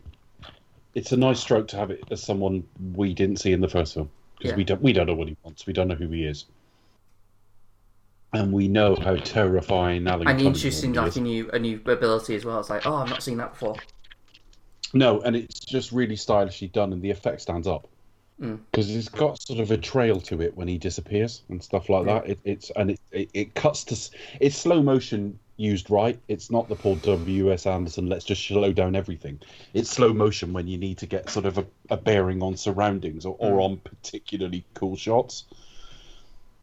it's a nice stroke to have it as someone we didn't see in the first film because yeah. we don't we don't know what he wants. We don't know who he is, and we know how terrifying Alan. And introducing like a new a new ability as well. It's like, oh, I've not seen that before. No, and it's just really stylishly done, and the effect stands up because mm. it's got sort of a trail to it when he disappears and stuff like yeah. that. It, it's and it, it, it cuts to it's slow motion used right. It's not the Paul W S Anderson. Let's just slow down everything. It's slow motion when you need to get sort of a, a bearing on surroundings or, or on particularly cool shots.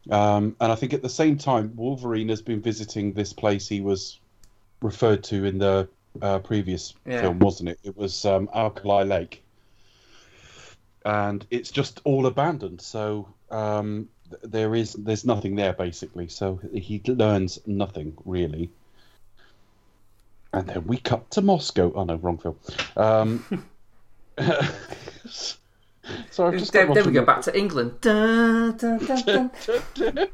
Um, and I think at the same time, Wolverine has been visiting this place he was referred to in the. Uh, previous yeah. film, wasn't it? It was um, Alkali Lake, and it's just all abandoned. So um, th- there is there's nothing there basically. So he learns nothing really. And then we cut to Moscow. Oh no, wrong film. Um, sorry, just then, then we go back to England. Dun, dun, dun, dun.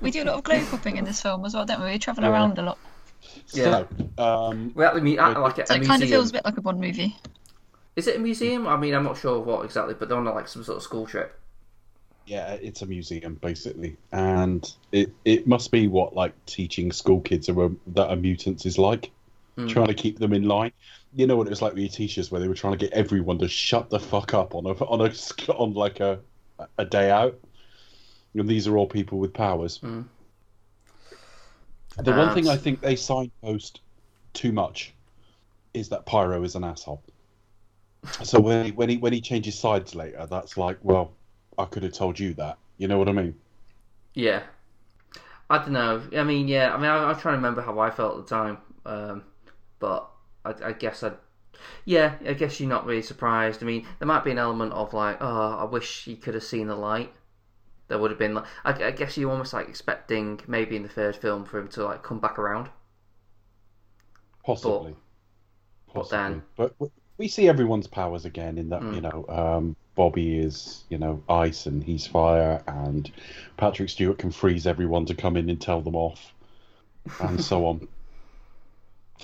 We do a lot of globe hopping in this film as well, don't we? We travel oh. around a lot. So, yeah, um, well, at, at like a, so it a kind museum. Of feels a bit like a Bond movie. Is it a museum? I mean, I'm not sure what exactly, but they're on like some sort of school trip. Yeah, it's a museum basically, and it, it must be what like teaching school kids are, that are mutants is like, mm. trying to keep them in line. You know what it was like with your teachers, where they were trying to get everyone to shut the fuck up on a on a on like a a day out, and these are all people with powers. Mm. The um, one thing I think they signpost too much is that Pyro is an asshole. So when he, when he when he changes sides later, that's like, well, I could have told you that. You know what I mean? Yeah. I don't know. I mean, yeah. I mean, I, I'm trying to remember how I felt at the time, um, but I, I guess I, yeah, I guess you're not really surprised. I mean, there might be an element of like, oh, I wish you could have seen the light. There would have been like, I, I guess you're almost like expecting maybe in the third film for him to like come back around. Possibly. But, Possibly. but then, but we see everyone's powers again in that, mm. you know. Um, Bobby is, you know, ice and he's fire, and Patrick Stewart can freeze everyone to come in and tell them off, and so on.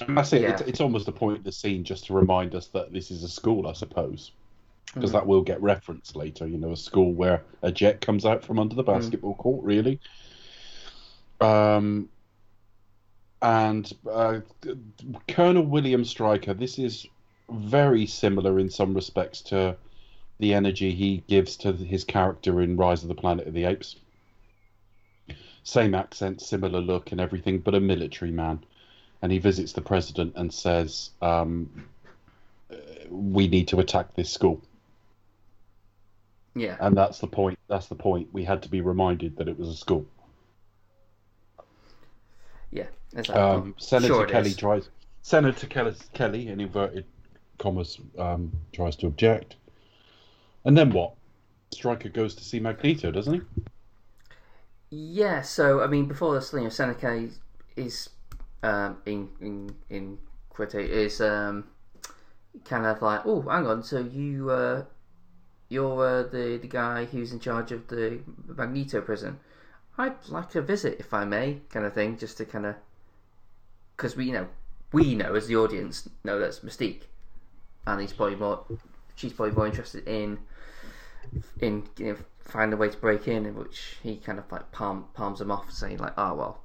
And that's it. Yeah. It's, it's almost the point of the scene just to remind us that this is a school, I suppose, because mm. that will get referenced later, you know, a school where a jet comes out from under the basketball mm. court, really. Um, and uh, Colonel William Stryker, this is very similar in some respects to the energy he gives to his character in Rise of the Planet of the Apes. Same accent, similar look and everything, but a military man. And he visits the president and says, um, we need to attack this school. Yeah. And that's the point. That's the point. We had to be reminded that it was a school. Yeah. Exactly. Um, Senator sure Kelly is. tries... Senator Kelly, Kelly, in inverted commas, um, tries to object. And then what? Stryker goes to see Magneto, doesn't he? Yeah, so, I mean, before this, you know, Seneca is, um, in, in, in Quito, is um, kind of like, oh, hang on, so you, uh, you're uh, the, the guy who's in charge of the Magneto prison. I'd like to visit, if I may, kind of thing, just to kind of, because we, you know, we know, as the audience, know that's Mystique. And he's probably more... she's probably more interested in in you know, finding a way to break in, in which he kind of like palm, palms him off, saying like, "Oh well,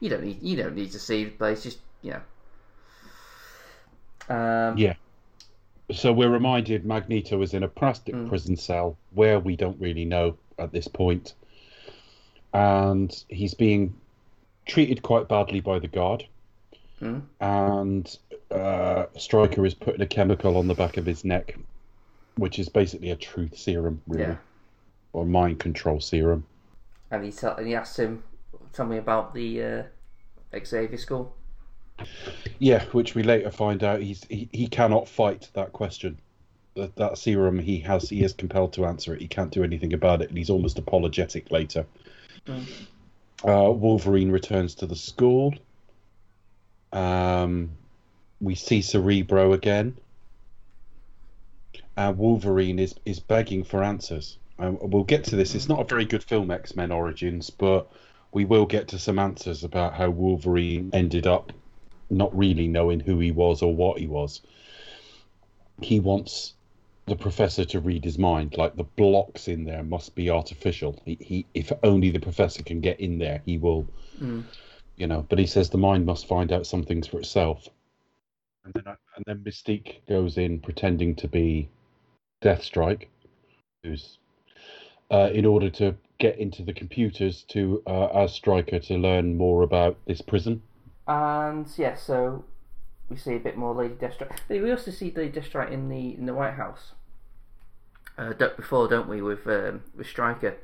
you don't need you don't need to see the place, just you know." Um, yeah. So we're reminded Magneto is in a plastic mm. prison cell where we don't really know at this point, and he's being treated quite badly by the guard, mm. and. Uh, Stryker is putting a chemical on the back of his neck, which is basically a truth serum, really, yeah. or mind control serum. And he t- and he asks him, "Tell me about the uh, Xavier School." Yeah, which we later find out he's he, he cannot fight that question. That that serum he has he is compelled to answer it. He can't do anything about it, and he's almost apologetic later. Mm. Uh, Wolverine returns to the school. Um. We see Cerebro again. Uh, Wolverine is, is begging for answers. Um, we'll get to this. It's not a very good film, X-Men Origins, but we will get to some answers about how Wolverine ended up not really knowing who he was or what he was. He wants the professor to read his mind. Like, the blocks in there must be artificial. He, he if only the professor can get in there, he will, mm. you know. But he says the mind must find out some things for itself. And then, I, and then Mystique goes in pretending to be Deathstrike, who's uh, in order to get into the computers to uh, ask Stryker to learn more about this prison. And yeah, so we see a bit more Lady Deathstrike. We also see Lady Deathstrike in the in the White House uh, before, don't we? With um, with Stryker.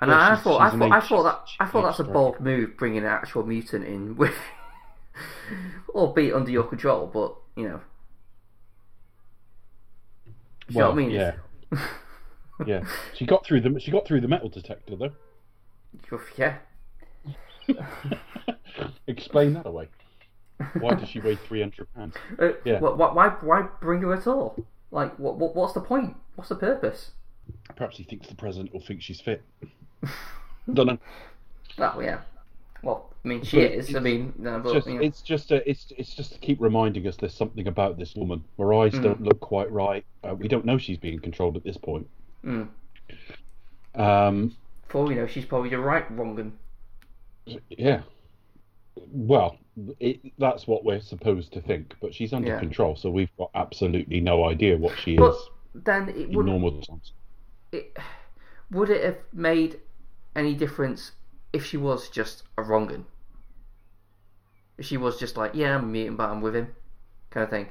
And yeah, I, I thought I thought H- I thought that I thought H- that's H- a bold move, bringing an actual mutant in with. Albeit under your control, but you know, you well, know what I mean? Yeah, yeah. She got through the she got through the metal detector though. Yeah. Explain that away. Why does she weigh three hundred pounds? Uh, yeah. Why, why why bring her at all? Like, what, what what's the point? What's the purpose? Perhaps he thinks the president will think she's fit. Don't know. Oh yeah. Well, I mean, she but is. I mean, no, but, just, you know. it's just a, it's it's just to keep reminding us there's something about this woman. Her eyes mm. don't look quite right. Uh, we don't know she's being controlled at this point. Mm. Um, For we know, she's probably the right wrong. Yeah. Well, it, that's what we're supposed to think, but she's under yeah. control, so we've got absolutely no idea what she but is. Then it in would. Normal times. It, would it have made any difference? If she was just a wrong'un, if she was just like, yeah, I'm a mutant, but I'm with him, kind of thing.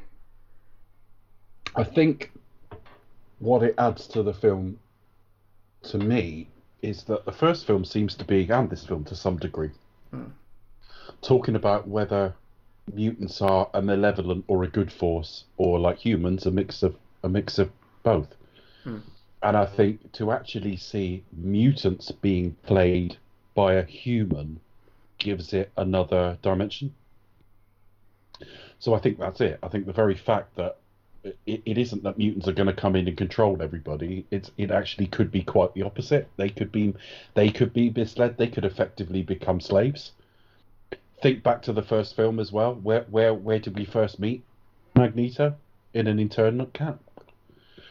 I think what it adds to the film, to me, is that the first film seems to be, and this film to some degree, hmm. talking about whether mutants are a malevolent or a good force, or like humans, a mix of a mix of both. Hmm. And I think to actually see mutants being played by a human gives it another dimension. So I think that's it. I think the very fact that it, it isn't that mutants are going to come in and control everybody. It's it actually could be quite the opposite. They could be they could be misled. They could effectively become slaves. Think back to the first film as well. Where where where did we first meet Magneto? In an internment camp.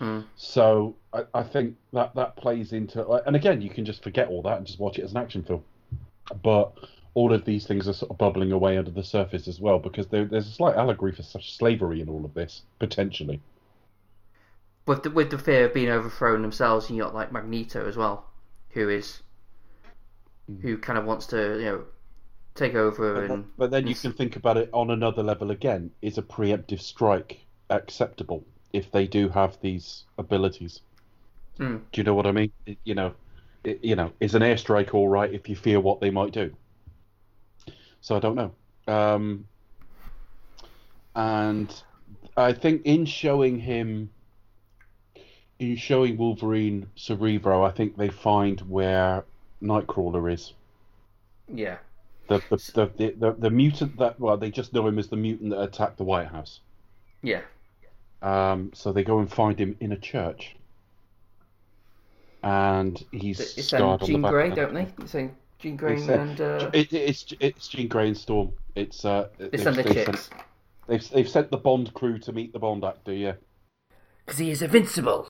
Hmm. So I, I think that, that plays into... And again, you can just forget all that and just watch it as an action film. But all of these things are sort of bubbling away under the surface as well, because there, there's a slight allegory for such slavery in all of this, potentially. With the, with the fear of being overthrown themselves, and you got like Magneto as well, who is... Hmm. Who kind of wants to, you know, take over but and... Then, but then you can think about it on another level again. Is a preemptive strike acceptable if they do have these abilities? Mm. Do you know what I mean? It, you know, it, you know, is an airstrike all right if you fear what they might do? So I don't know. Um, and I think in showing him, in showing Wolverine Cerebro, I think they find where Nightcrawler is. Yeah. The the the, the, the, the mutant that, well, they just know him as the mutant that attacked the White House. Yeah. Um, so they go and find him in a church, and he's it's scarred um, Jean on the back. Grey, of don't they? It's um, Jean Grey it's, uh, and uh... it, it's it's Jean Grey and Storm. It's uh, it's they've, they've, sent, they've they've sent the Bond crew to meet the Bond actor, yeah, because he is invincible.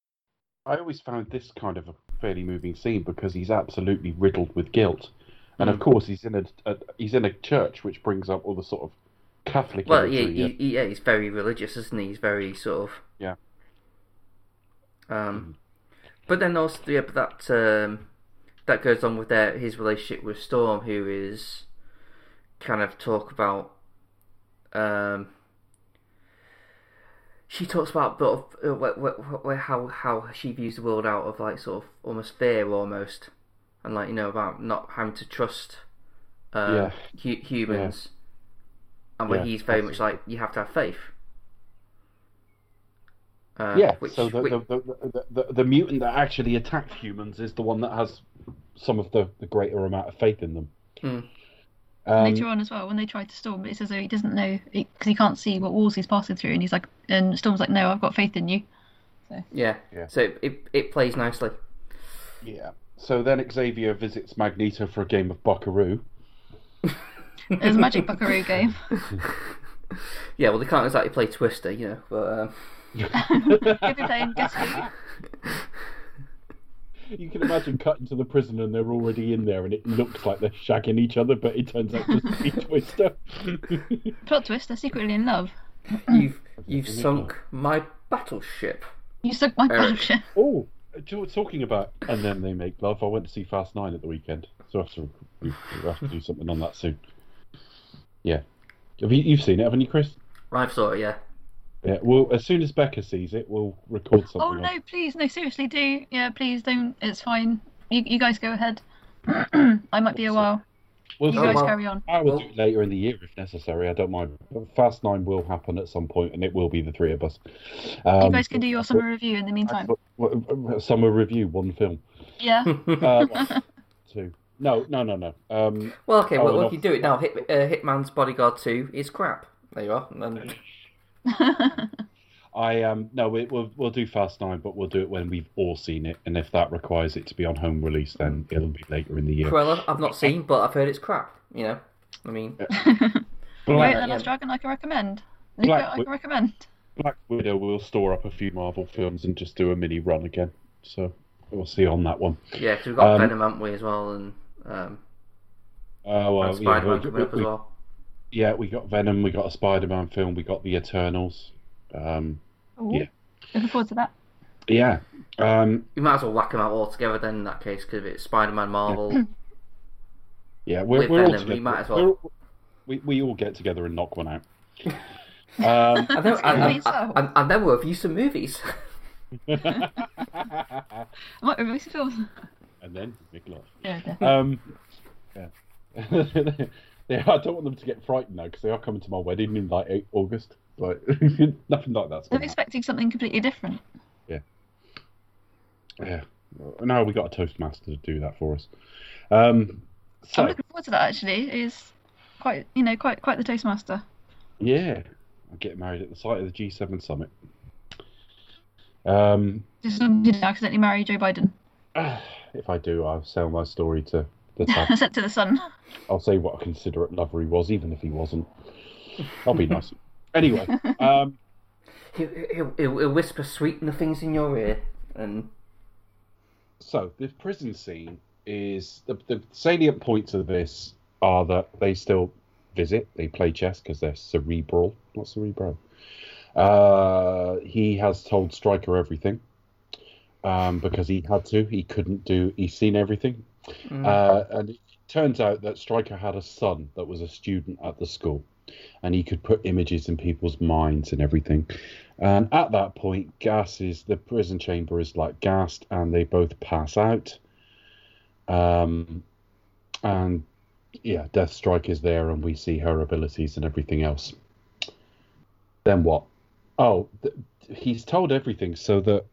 I always found this kind of a fairly moving scene because he's absolutely riddled with guilt, mm. and of course he's in a, a he's in a church, which brings up all the sort of Catholic. Well, yeah, yeah. He, yeah, he's very religious, isn't he? He's very sort of. Yeah. Um, mm. But then also, yeah, but that um, that goes on with their his relationship with Storm, who is kind of talk about. Um, she talks about sort of uh, how how she views the world out of like sort of almost fear, almost, and like you know about not having to trust um, yeah. hu- humans. Yeah. And where yeah, he's very absolutely. much like, you have to have faith. Uh, yeah, which, so the, which... the, the, the, the, the mutant that actually attacks humans is the one that has some of the, the greater amount of faith in them. Mm. Um, Later on as well, when they try to Storm, it's as though he doesn't know, because he can't see what walls he's passing through, and he's like, and Storm's like, no, I've got faith in you. So. Yeah. yeah, so it it plays nicely. Yeah, so then Xavier visits Magneto for a game of buckaroo. It was a magic buckaroo game. Yeah, well, they can't exactly play Twister, you know. But um... They'll be playing Guess Who. You can imagine cutting to the prison and they're already in there, and it looks like they're shagging each other, but it turns out just to be Twister. Plot twist: they're secretly in love. You've you've sunk my battleship. You sunk my Eric. battleship. Oh, do you know what talking about? And then they make love. I went to see Fast Nine at the weekend, so I have to, I have to do something on that soon. Yeah, have you, you've seen it, haven't you, Chris? I've saw it, yeah. Yeah. Well, as soon as Becca sees it, we'll record something. Oh no, on. please, no, seriously, do. Yeah, please don't. It's fine. You, you guys go ahead. I might be a while. We'll you guys well, carry on. I will do it later in the year if necessary. I don't mind. Fast Nine will happen at some point, and it will be the three of us. Um, you guys can do your summer review in the meantime. Summer review, one film. Yeah. uh, one, two. No, no, no, no. Um, well, okay, well, if you do it now, Hit, uh, Hitman's Bodyguard two is crap. There you are. And then... I um no, we, we'll we'll do Fast Nine, but we'll do it when we've all seen it, and if that requires it to be on home release, then it'll be later in the year. Cruella, I've not seen, but I've heard it's crap. You know, I mean. Black, Wait, The Last Dragon, I can recommend. Black, I can w- recommend. Black Widow will store up a few Marvel films and just do a mini run again. So we'll see on that one. Yeah, because we've got um, Venom, haven't we, as well, and. Um, uh, well, and Spider-Man yeah, we, coming up we, as well. Yeah, we got Venom, we got a Spider-Man film, we got the Eternals. Um, yeah, looking forward to that. Yeah, um, you might as well whack them out all together then in that case, because if it's Spider-Man, Marvel. Yeah, we're, we're Venom, all together. We might as well. We we all get together and knock one out. um, I know, and, so. and, and then we'll review some movies. I might review some films. and then big laugh. Yeah. Um, yeah. Yeah, I don't want them to get frightened now because they are coming to my wedding in like eight August. Like nothing like that. They're expecting something completely different. Yeah. Yeah. No, we got a Toastmaster to do that for us. Um, so, I'm looking forward to that. Actually, is quite you know quite quite the Toastmaster. Yeah, I get married at the site of the G seven summit. Um, Just didn't accidentally marry Joe Biden. If I do, I'll sell my story to the tab. Set to the sun. I'll say what a considerate lover he was, even if he wasn't. I'll be nice. Anyway, um, he'll, he'll, he'll whisper sweet nothings in your ear, and so the prison scene is the, the salient points of this are that they still visit, they play chess because they're cerebral, not cerebro. Uh, he has told Stryker everything um, because he had to. He couldn't do. He's seen everything, mm. uh, and it turns out that Stryker had a son that was a student at the school, and he could put images in people's minds and everything. And at that point, gas is the prison chamber is like gassed, and they both pass out. Um, and yeah, Deathstrike is there, and we see her abilities and everything else. Then what? Oh, th- he's told everything so that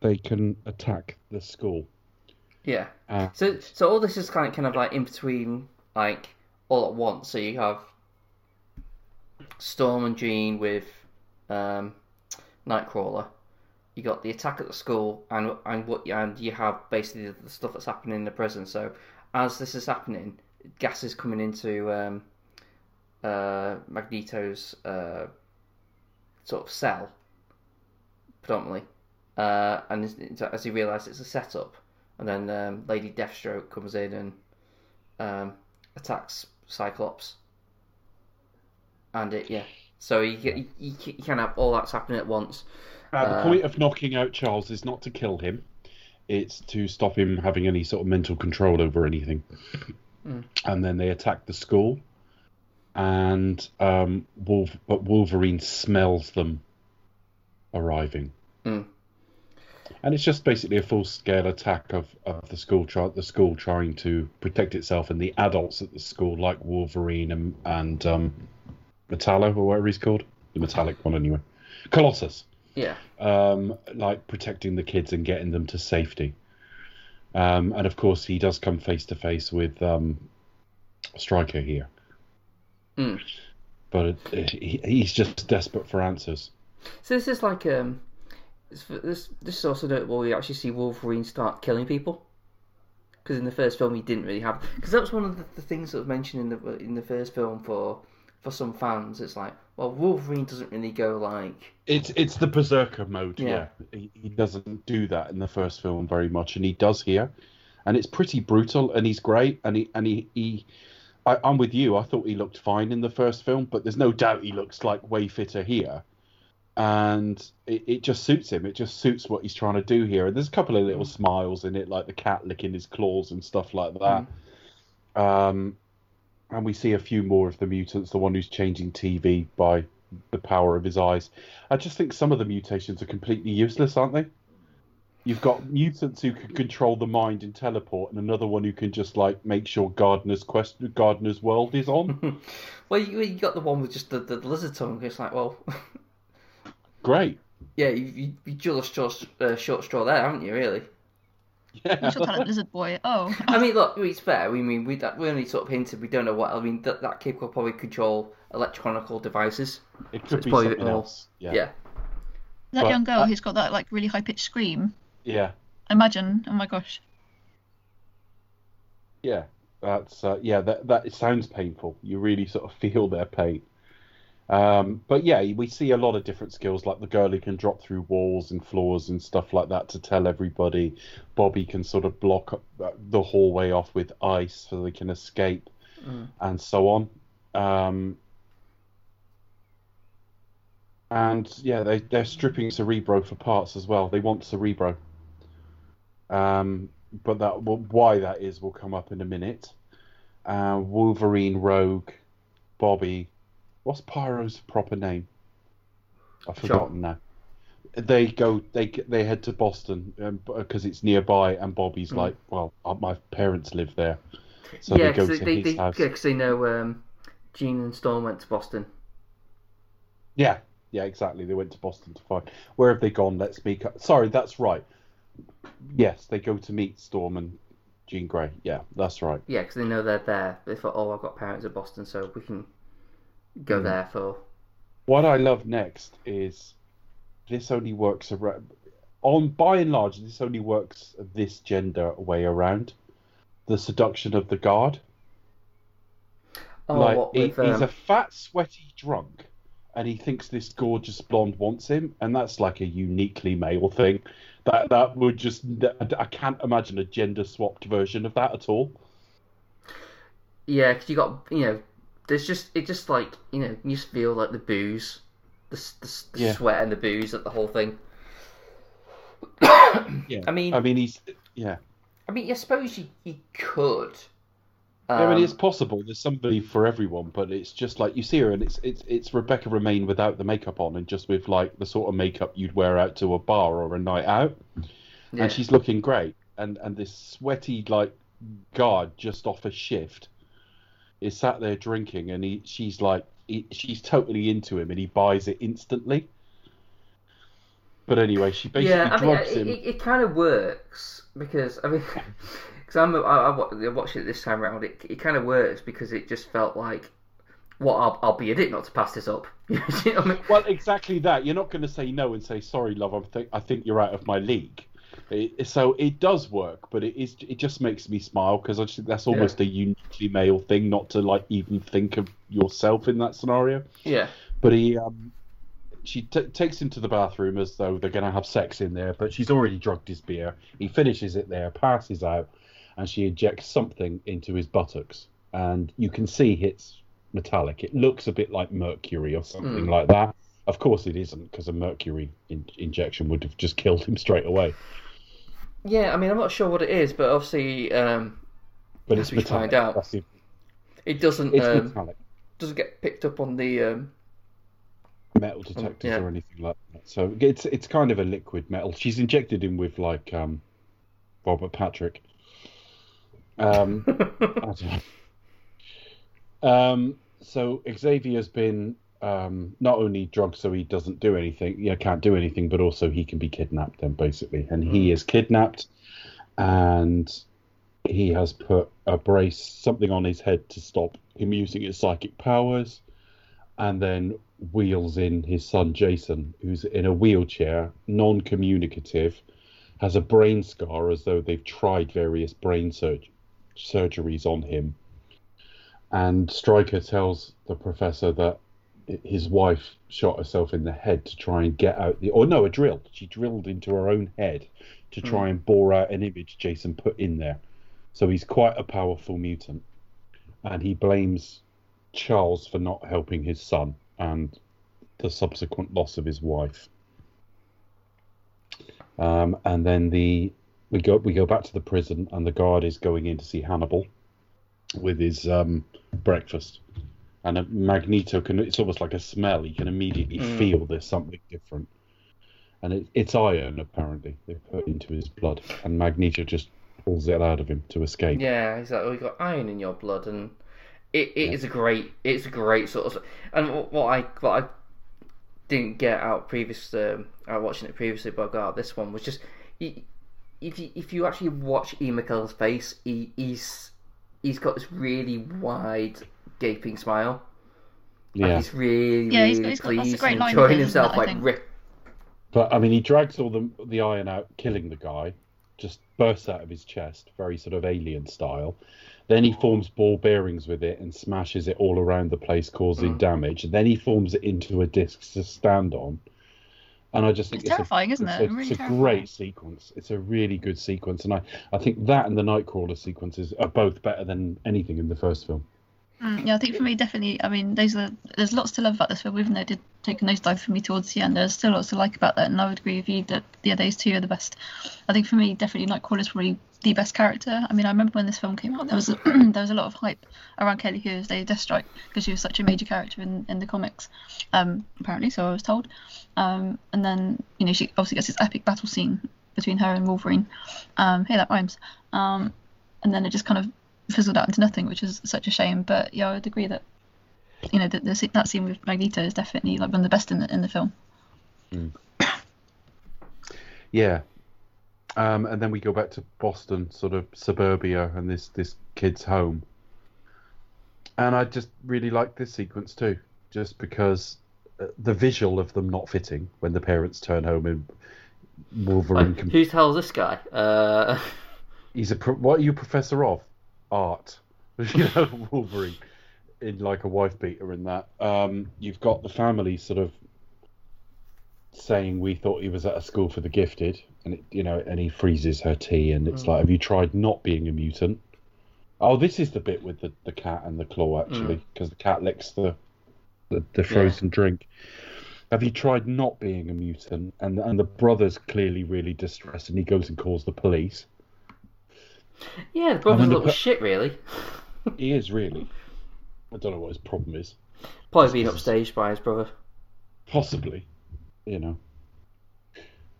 they can attack the school. Yeah. Uh, so, so all this is kind of, kind of like in between, like all at once. So you have Storm and Jean with um, Nightcrawler. You got the attack at the school, and and what and you have basically the stuff that's happening in the prison. So as this is happening, gas is coming into um, uh, Magneto's uh, sort of cell, predominantly, uh, and as he realises it's a setup, and then um, Lady Deathstroke comes in and um, attacks Cyclops. And it, yeah. So you, you, you can have all that's happening at once. Uh, the uh, point of knocking out Charles is not to kill him. It's to stop him having any sort of mental control over anything. Mm. And then they attack the school. And um, Wolf, but Wolverine smells them arriving. Mm. And it's just basically a full-scale attack of, of the school, the school trying to protect itself and the adults at the school, like Wolverine and... and um, Metallo, or whatever he's called. The metallic one, anyway. Colossus. Yeah. Um, like, protecting the kids and getting them to safety. Um, and, of course, he does come face-to-face with um, Stryker here. Mm. But it, it, he, he's just desperate for answers. So this is like... Um, this, this is also where we actually see Wolverine start killing people. Because in the first film, he didn't really have... Because that was one of the, the things that was mentioned in the in the first film for... For some fans, it's like, well, Wolverine doesn't really go like... It's it's the Berserker mode, yeah. yeah. He, he doesn't do that in the first film very much, and he does here. And it's pretty brutal, and he's great, and he... and he, he I, I'm with you, I thought he looked fine in the first film, but there's no doubt he looks, like, way fitter here. And it, it just suits him, it just suits what he's trying to do here. And there's a couple of little mm. smiles in it, like the cat licking his claws and stuff like that. Mm. Um... And we see a few more of the mutants, the one who's changing T V by the power of his eyes. I just think some of the mutations are completely useless, aren't they? You've got mutants who can control the mind and teleport, and another one who can just, like, make sure Gardener's Quest, Gardener's World is on. Well, you, you got the one with just the, the lizard tongue. It's like, well... Great. Yeah, you, you just short, uh, short straw there, haven't you, really? Yeah. I'm sure that lizard boy. Oh. I mean, look, it's fair. We mean we we only sort of hinted. We don't know what. I mean, that that kid could probably control electronical devices. It could so be something all... else. Yeah. yeah. That but, young girl uh, who's got that like really high pitched scream. Yeah. Imagine. Oh my gosh. Yeah, that's uh, yeah. That that it sounds painful. You really sort of feel their pain. Um, but yeah, we see a lot of different skills, like the girl who can drop through walls and floors and stuff like that to tell everybody. Bobby can sort of block the hallway off with ice so they can escape mm. and so on. Um, and yeah, they, they're stripping Cerebro for parts as well. They want Cerebro. Um, but that why that is will come up in a minute. Uh, Wolverine, Rogue, Bobby... What's Pyro's proper name? I've forgotten Jean. now. they go, they they head to Boston because um, it's nearby, and Bobby's mm. like, well, my parents live there, so yeah, they go to they, his they, house. Yeah, because they know um, Jean and Storm went to Boston. Yeah, yeah, exactly. They went to Boston to find. Where have they gone? Let's meet up. Sorry, that's right. Yes, they go to meet Storm and Jean Grey. Yeah, that's right. Yeah, because they know they're there. They thought, oh, I've got parents at Boston, so we can go mm. there for. What I love next is. This only works around, on by and large, this only works this gender way around. The seduction of the guard. Oh, like, what with, he, um... he's a fat, sweaty drunk, and he thinks this gorgeous blonde wants him, and that's like a uniquely male thing. That that would just, I can't imagine a gender swapped version of that at all. Yeah, because you got, you know, there's just it just like you know you just feel like the booze. The, the, the yeah. sweat and the booze at the whole thing. yeah. I mean, I mean, he's yeah. I mean, I suppose you, you could. Um, yeah, I mean, it's possible. There's somebody for everyone, but it's just like you see her, and it's it's it's Rebecca Romijn without the makeup on, and just with like the sort of makeup you'd wear out to a bar or a night out, yeah. and she's looking great, and and this sweaty like guard just off a shift is sat there drinking, and he she's like. He, she's totally into him, and he buys it instantly. But anyway, she basically yeah, I mean, drops it, him. It, it kind of works because I mean, because I'm I, I watched it this time around. It it kind of works because it just felt like, well, I'll, I'll be a dick not to pass this up. You know what I mean? Well, exactly that. You're not going to say no and say sorry, love. I think I think you're out of my league. It, so it does work, but it is it just makes me smile because I think that's almost yeah. a uniquely male thing not to like even think of yourself in that scenario. Yeah. But he, um, she t- takes him to the bathroom as though they're going to have sex in there, but she's already drugged his beer. He finishes it there, passes out, and she injects something into his buttocks, and you can see it's metallic. It looks a bit like mercury or something mm. like that. Of course, it isn't because a mercury in- injection would have just killed him straight away. Yeah, I mean, I'm not sure what it is, but obviously, um, but it's metallic. Find out. That's the... It doesn't. It's um, metallic. Doesn't get picked up on the um... metal detectors yeah. or anything like that. So it's it's kind of a liquid metal. She's injected him with like um, Robert Patrick. Um, I don't know. Um, so Xavier's been um, not only drugged, so he doesn't do anything. You know, can't do anything, but also he can be kidnapped. Then basically, and he is kidnapped, and. He has put a brace, something on his head to stop him using his psychic powers, and then wheels in his son Jason, who's in a wheelchair, non-communicative, has a brain scar as though they've tried various brain sur- surgeries on him. And Stryker tells the professor that his wife shot herself in the head to try and get out the... Or no, a drill. She drilled into her own head to try mm. and bore out an image Jason put in there. So he's quite a powerful mutant, and he blames Charles for not helping his son and the subsequent loss of his wife. Um, and then the we go we go back to the prison, and the guard is going in to see Hannibal with his um, breakfast. And a Magneto can it's almost like a smell; he can immediately mm. feel there's something different. And it, it's iron apparently they put into his blood, and Magneto just. Pulls it out of him to escape. Yeah, he's like, "Oh, you got iron in your blood," and it, it yeah. is a great, it's a great sort of. And what I what I didn't get out previous, um, out watching it previously, but I got out this one was just, you, if you if you actually watch E. McCall's face, he, he's he's got this really wide, gaping smile. Yeah, and he's really yeah, he's, really he's got, pleased that's a great and enjoying line himself, that, like rip. But I mean, he drags all the the iron out, killing the guy. Just bursts out of his chest, very sort of alien style. Then he forms ball bearings with it and smashes it all around the place, causing mm. damage. And then he forms it into a disc to stand on. And I just think it's, it's terrifying, a, isn't it? It's a, really it's a great sequence. It's a really good sequence. And I, I think that and the Nightcrawler sequences are both better than anything in the first film. Mm, yeah, I think for me, definitely, I mean, those are, there's lots to love about this film, even though it did take a nosedive for me towards the end. There's still lots to like about that, and I would agree with you that, yeah, those two are the best. I think for me, definitely, Nightcrawler is probably the best character. I mean, I remember when this film came out, there was a, there was a lot of hype around Kelly Hu as Lady Deathstrike, because she was such a major character in, in the comics, um, apparently, so I was told. Um, and then, you know, she obviously gets this epic battle scene between her and Wolverine. Um, hey, that rhymes. Um, and then it just kind of fizzled out into nothing, which is such a shame. But yeah, I would agree that, you know, that the, that scene with Magneto is definitely like one of the best in the in the film. Mm. Yeah, um, and then we go back to Boston, sort of suburbia, and this this kid's home. And I just really liked this sequence too, just because the visual of them not fitting when the parents turn home in Wolverine. Wait, who tells this guy? Uh... He's a pro- what are you professor of? Art, you know, Wolverine in like a wife beater in that. Um, you've got the family sort of saying we thought he was at a school for the gifted, and it, you know, and he freezes her tea, and it's mm. like, have you tried not being a mutant? Oh, this is the bit with the, the cat and the claw actually, because mm. the cat licks the the, the frozen yeah. drink. Have you tried not being a mutant? And and the brother's clearly really distressed, and he goes and calls the police. Yeah, the brother's a little per- shit, really. He is, really. I don't know what his problem is. Probably being upstaged by his brother. Possibly. You know.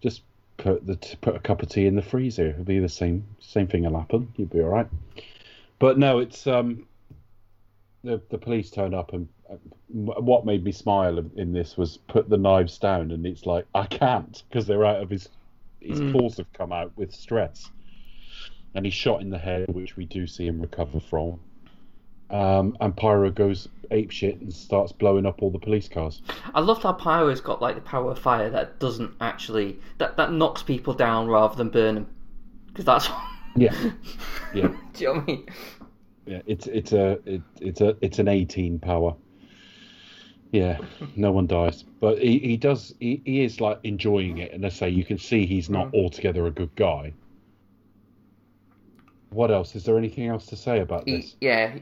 Just put the put a cup of tea in the freezer. It'll be the same same thing will happen. You'll be all right. But no, it's... um The, the police turn up, and uh, what made me smile in, in this was put the knives down, and it's like, I can't, because they're out of his... His mm. claws have come out with stress. And he's shot in the head, which we do see him recover from. Um, and Pyro goes apeshit and starts blowing up all the police cars. I loved how Pyro's got like the power of fire that doesn't actually... That, that knocks people down rather than burn them. Because that's... Yeah. Yeah. Do you know what I mean? Yeah, it's, it's, a, it, it's, a, it's an eighteen power. Yeah, no one dies. But he, he does... He, he is like enjoying it. And let's say you can see he's not altogether a good guy. What else? Is there anything else to say about he, this? Yeah,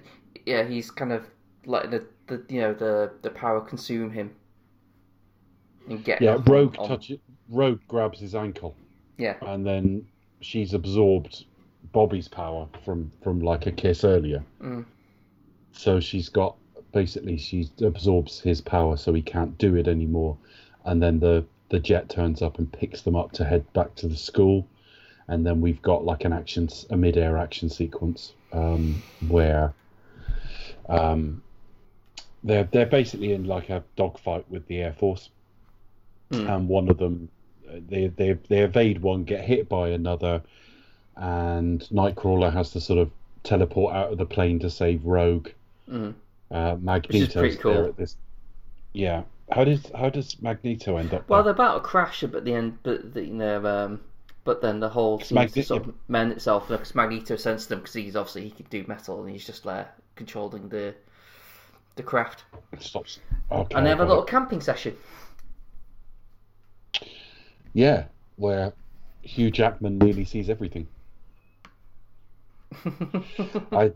yeah, he's kind of letting the, the you know the, the power consume him and get. Yeah, Rogue touches. Rogue grabs his ankle. Yeah, and then she's absorbed Bobby's power from, from like a kiss earlier. Mm. So she's got basically she absorbs his power, so he can't do it anymore. And then the, the jet turns up and picks them up to head back to the school. And then we've got like an action, a mid-air action sequence um, where um, they're they're basically in like a dogfight with the Air Force, mm. and one of them they they they evade one, get hit by another, and Nightcrawler has to sort of teleport out of the plane to save Rogue. Mm. Uh, Magneto's cool. there at this, yeah. How does how does Magneto end up? Well, there? They're about to crash at the end, but the, you know. Um... But then the whole seems to sort of mend itself because Magneto sends them because he's obviously he can do metal and he's just there like, controlling the the craft. It stops. Okay, and they have a little camping session. Yeah, where Hugh Jackman nearly sees everything. I uh,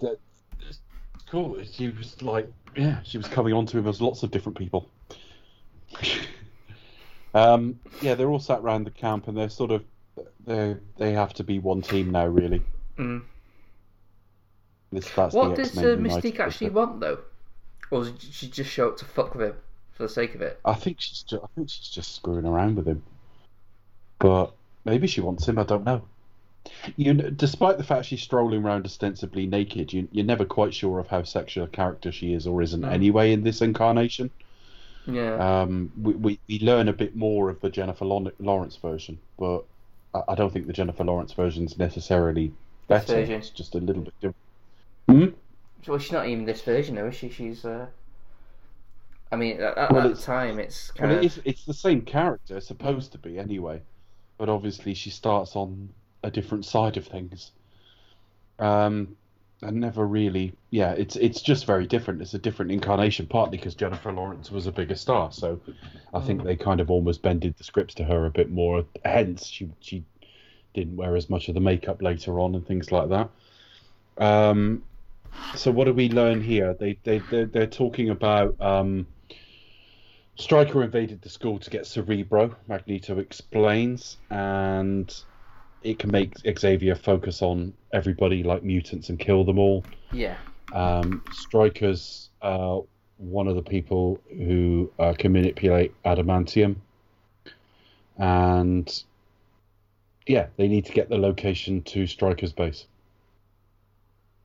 it's cool. She was like, yeah, she was coming on to him as lots of different people. um, yeah, they're all sat around the camp and they're sort of. They they have to be one team now, really. Mm. This, that's what does uh, Mystique actually want, though? Or did she just show up to fuck with him for the sake of it? I think she's just, I think she's just screwing around with him. But maybe she wants him. I don't know. You, despite the fact she's strolling around ostensibly naked, you you're never quite sure of how sexual a character she is or isn't mm. anyway in this incarnation. Yeah. Um. We we, we learn a bit more of the Jennifer Lawrence version, but. I don't think the Jennifer Lawrence version is necessarily better. It's just a little bit different. Mm-hmm. Well, she's not even this version, though, is she? She's. Uh... I mean, at, at well, that time, it's kind well, of. It is, it's the same character, it's supposed to be, anyway. But obviously, she starts on a different side of things. Um, I never really. Yeah, it's it's just very different. It's a different incarnation, partly because Jennifer Lawrence was a bigger star, so I think mm. they kind of almost bended the scripts to her a bit more. Hence, she she didn't wear as much of the makeup later on and things like that. Um, So what do we learn here? They they they're, they're talking about um, Stryker invaded the school to get Cerebro. Magneto explains, and it can make Xavier focus on everybody like mutants and kill them all. Yeah. Um, Stryker's uh, one of the people who uh, can manipulate Adamantium, and yeah, they need to get the location to Stryker's base.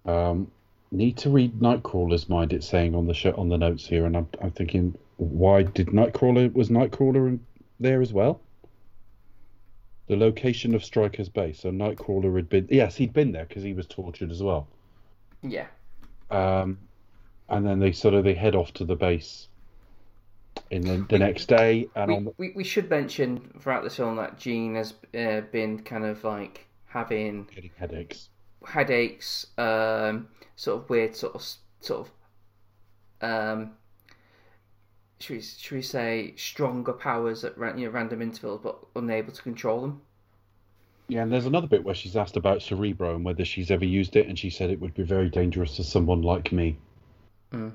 Um, need to read Nightcrawler's mind. It's saying on the show, on the notes here, and I'm, I'm thinking, why did Nightcrawler was Nightcrawler in there as well? The location of Stryker's base. So Nightcrawler had been yes, he'd been there because he was tortured as well. Yeah. Um, and then they sort of they head off to the base in the, the we, next day. And we, on the... we we should mention throughout the film that Jean has uh, been kind of like having getting headaches. headaches, um, sort of weird, sort of, sort of, um, should we, should we say stronger powers at you know, random intervals, but unable to control them. Yeah, and there's another bit where she's asked about Cerebro and whether she's ever used it, and she said it would be very dangerous to someone like me. Mm.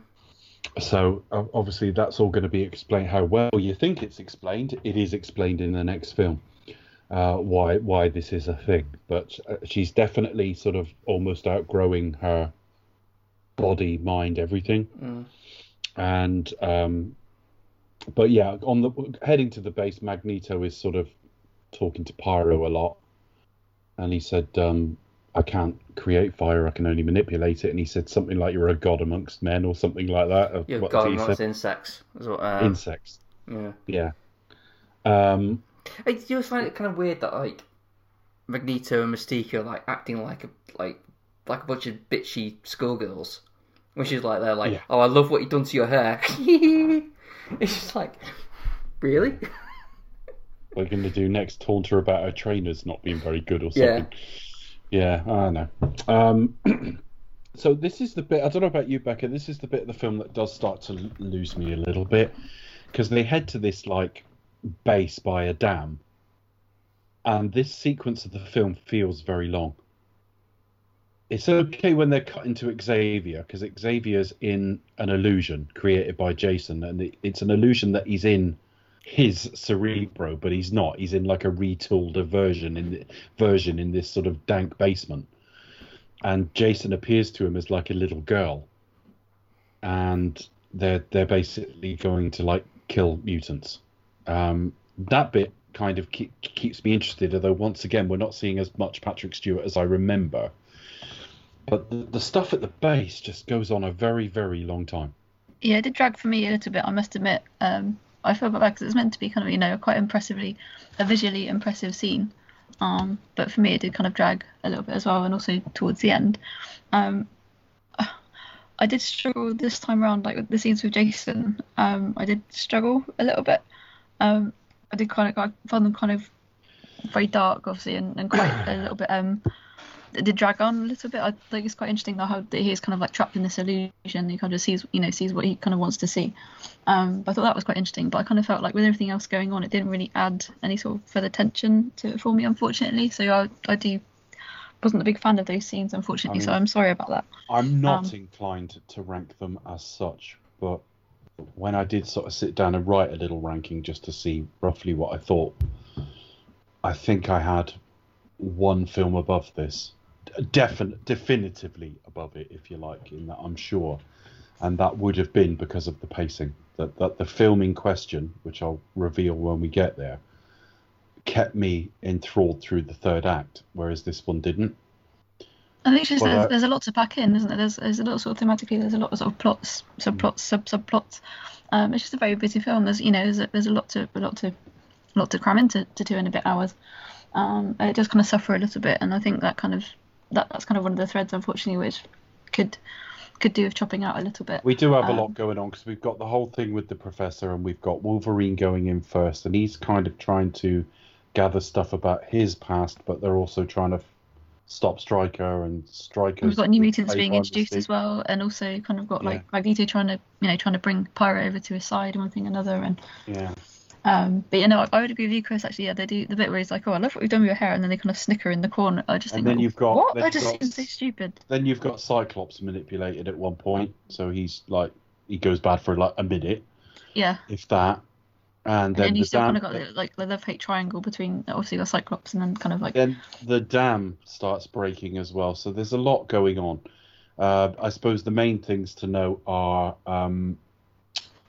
So obviously that's all going to be explained. How well you think it's explained, it is explained in the next film. Uh, why why this is a thing, but she's definitely sort of almost outgrowing her body, mind, everything. Mm. And um, but yeah, on the heading to the base, Magneto is sort of talking to Pyro a lot, and he said, um, "I can't create fire; I can only manipulate it." And he said something like, "You're a god amongst men," or something like that. You're a god amongst insects. Is what, uh, insects. Yeah. Yeah. Um, I do find it kind of weird that like Magneto and Mystique are like acting like a like like a bunch of bitchy schoolgirls, which is like they're like, yeah. "Oh, I love what you've done to your hair." It's just like, really? We're going to do next taunt her about her trainers not being very good or something. Yeah, yeah I know. Um, so this is the bit. I don't know about you, Becca. This is the bit of the film that does start to lose me a little bit, because they head to this like. Base by a dam, and this sequence of the film feels very long. It's okay when they're cut into Xavier, because Xavier's in an illusion created by Jason, and it, it's an illusion that he's in his Cerebro, but he's not. He's in like a retooled version in the, version in this sort of dank basement, and Jason appears to him as like a little girl, and they're they're basically going to like kill mutants. Um, that bit kind of keep, keeps me interested, although once again we're not seeing as much Patrick Stewart as I remember, but the, the stuff at the base just goes on a very very long time. Yeah, it did drag for me a little bit, I must admit. um, I feel bad because it's meant to be kind of, you know, quite impressively a visually impressive scene, um, but for me it did kind of drag a little bit as well, and also towards the end. um, I did struggle this time around, like with the scenes with Jason. um, I did struggle a little bit. Um, I did kind of I found them kind of very dark, obviously, and, and quite a little bit. Um, it did drag on a little bit. I think it's quite interesting that how that he's kind of like trapped in this illusion. He kind of sees, you know, sees what he kind of wants to see. Um, but I thought that was quite interesting. But I kind of felt like with everything else going on, it didn't really add any sort of further tension to it for me, unfortunately. So I, I do wasn't a big fan of those scenes, unfortunately. I mean, so I'm sorry about that. I'm not um, inclined to rank them as such, but. When I did sort of sit down and write a little ranking just to see roughly what I thought, I think I had one film above this, Defin- definitively above it, if you like, in that I'm sure, and that would have been because of the pacing. That that the film in question, which I'll reveal when we get there, kept me enthralled through the third act, whereas this one didn't. I think it's just, well, there's, uh, there's a lot to pack in, isn't there? There's, there's a lot sort of thematically. There's a lot of sort of plots, subplots, sub subplots. Um, it's just a very busy film. There's you know there's a, there's a lot to a lot to a lot to cram into to two and a bit hours. Um, it does kind of suffer a little bit, and I think that kind of that, that's kind of one of the threads, unfortunately, which could could do with chopping out a little bit. We do have um, a lot going on, because we've got the whole thing with the professor, and we've got Wolverine going in first, and he's kind of trying to gather stuff about his past, but they're also trying to. Stop Stryker and Stryker. We've got new mutants being introduced as well, and also kind of got like yeah. Magneto trying to, you know, trying to bring Pyro over to his side and one thing another, and yeah, Um, but you know, I would agree with you, Chris. Actually, yeah, they do the bit where he's like, "Oh, I love what we've done with your hair," and then they kind of snicker in the corner. I just think, and then you've got what? That just got, seems so stupid. Then you've got Cyclops manipulated at one point, so he's like, he goes bad for like a minute, yeah, if that. And, and then, then you the still dam, kind of got like the love hate triangle between obviously the Cyclops and then kind of like. Then the dam starts breaking as well, so there's a lot going on. Uh, I suppose the main things to know are. Um,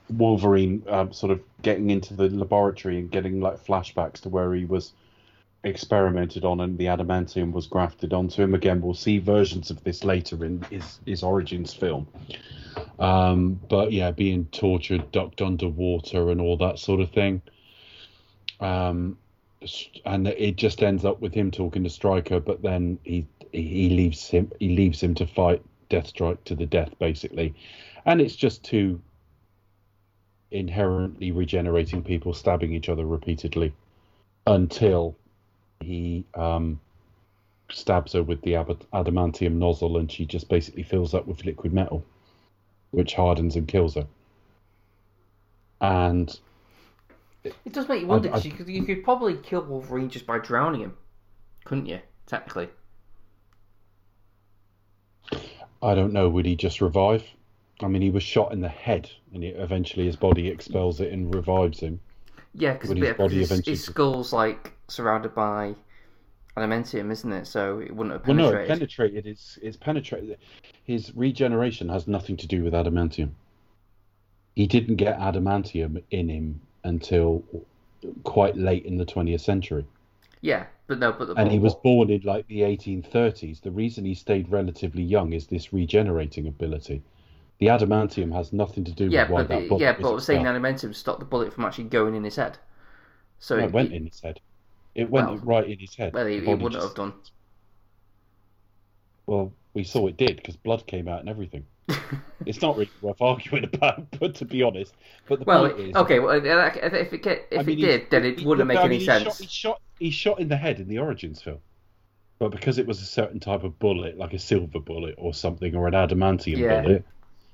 Wolverine um, sort of getting into the laboratory and getting like flashbacks to where he was experimented on and the adamantium was grafted onto him again. We'll see versions of this later in his, his Origins film. Um, but yeah, being tortured, ducked underwater and all that sort of thing. Um, and it just ends up with him talking to Stryker, but then he he leaves him he leaves him to fight Deathstrike to the death, basically. And it's just too inherently regenerating people stabbing each other repeatedly until he um, stabs her with the adamantium nozzle and she just basically fills up with liquid metal, which hardens and kills her. And it, it does make you wonder, because you could, you could probably kill Wolverine just by drowning him, couldn't you, technically? I don't know, would he just revive? I mean, he was shot in the head, and it, eventually his body expels it and revives him. Yeah, because his, his, his skull's like surrounded by adamantium, isn't it? So it wouldn't have penetrated. Well, no, it penetrated. It's it's penetrated. His regeneration has nothing to do with adamantium. He didn't get adamantium in him until quite late in the twentieth century. Yeah, but no, but the, and he was born in like the eighteen thirties. The reason he stayed relatively young is this regenerating ability. The adamantium has nothing to do yeah, with why the, that bullet Yeah, but I was saying the adamantium stopped the bullet from actually going in his head. So no, it, it went in his head. It went well, right in his head. Well, it, it wouldn't just, have done. Well, we saw it did, because blood came out and everything. It's not really worth arguing about, but to be honest. But the well, point it, is... Okay, well, if it, get, if I mean, it did, then it he, wouldn't he, make no, any he sense. Shot, he, shot, he shot in the head in the Origins film. But because it was a certain type of bullet, like a silver bullet or something, or an adamantium yeah. bullet...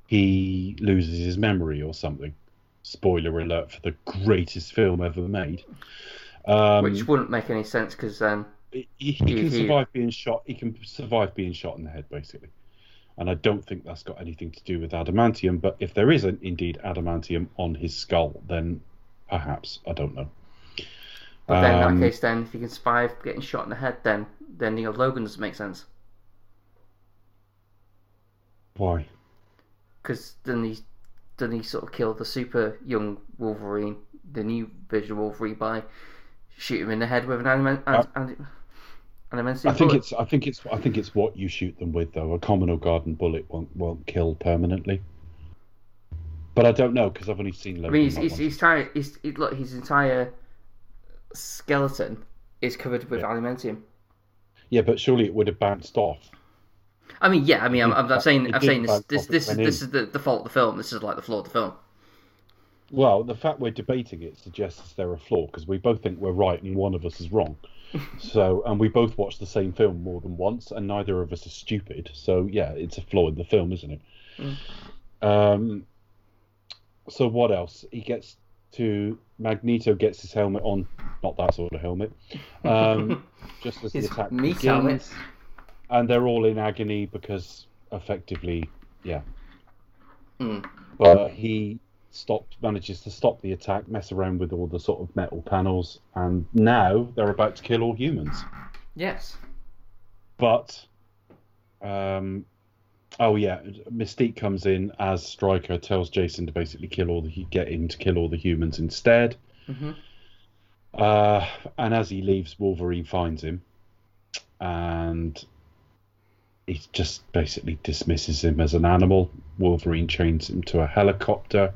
He loses his memory or something. Spoiler alert for the greatest film ever made. Um, Which wouldn't make any sense because then... He, he can he, survive being shot He can survive being shot in the head, basically. And I don't think that's got anything to do with adamantium, but if there isn't indeed adamantium on his skull, then perhaps, I don't know. But then um, in that case, then, if he can survive getting shot in the head, then, then Neil Logan doesn't make sense. Why? Because then he, then he sort of killed the super young Wolverine, the new Vision Wolverine, by shooting him in the head with an anima- uh, an, an immense. I think bullet. it's. I think it's. I think it's what you shoot them with, though. A common or garden bullet won't won't kill permanently. But I don't know because I've only seen. Logan I mean, he's, he's, he's tired, he's, he, look, his entire skeleton is covered with yeah. adamantium. Yeah, but surely it would have bounced off. I mean, yeah. I mean, I'm, I'm saying, I'm saying this. This, this, this is the, the fault of the film. This is like the flaw of the film. Well, the fact we're debating it suggests there are flaws because we both think we're right and one of us is wrong. So, and we both watch the same film more than once, and neither of us is stupid. So, yeah, it's a flaw in the film, isn't it? Mm. Um. So what else? He gets to Magneto gets his helmet on. Not that sort of helmet. Um, just as his the attack begins. Helmet. And they're all in agony because, effectively, yeah. Mm. But he stopped, manages to stop the attack, mess around with all the sort of metal panels, and now they're about to kill all humans. Yes. But, um, oh yeah, Mystique comes in as Stryker, tells Jason to basically kill all the, get him to kill all the humans instead. Mm-hmm. Uh, and as he leaves, Wolverine finds him, and. He just basically dismisses him as an animal. Wolverine chains him to a helicopter.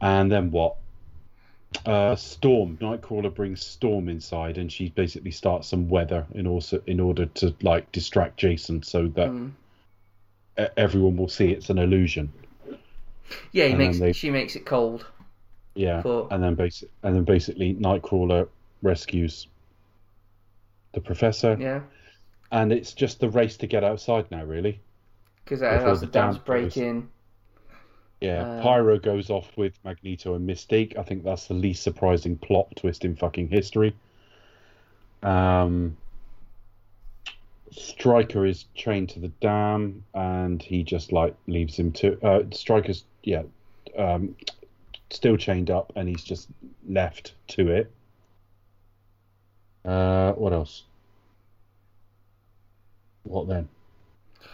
And then what? Uh, Storm. Nightcrawler brings Storm inside and she basically starts some weather in, also, in order to like distract Jason so that mm. everyone will see it's an illusion. Yeah, he makes, they, she makes it cold. Yeah, but... and, then basi- and then basically Nightcrawler rescues the professor. Yeah. And it's just the race to get outside now, really. Because uh, as the dam's breaking, Yeah, um, Pyro goes off with Magneto and Mystique. I think that's the least surprising plot twist in fucking history. Um, Stryker is chained to the dam, and he just like leaves him to. Uh, Stryker's yeah, um, still chained up, and he's just left to it. Uh, what else? What then?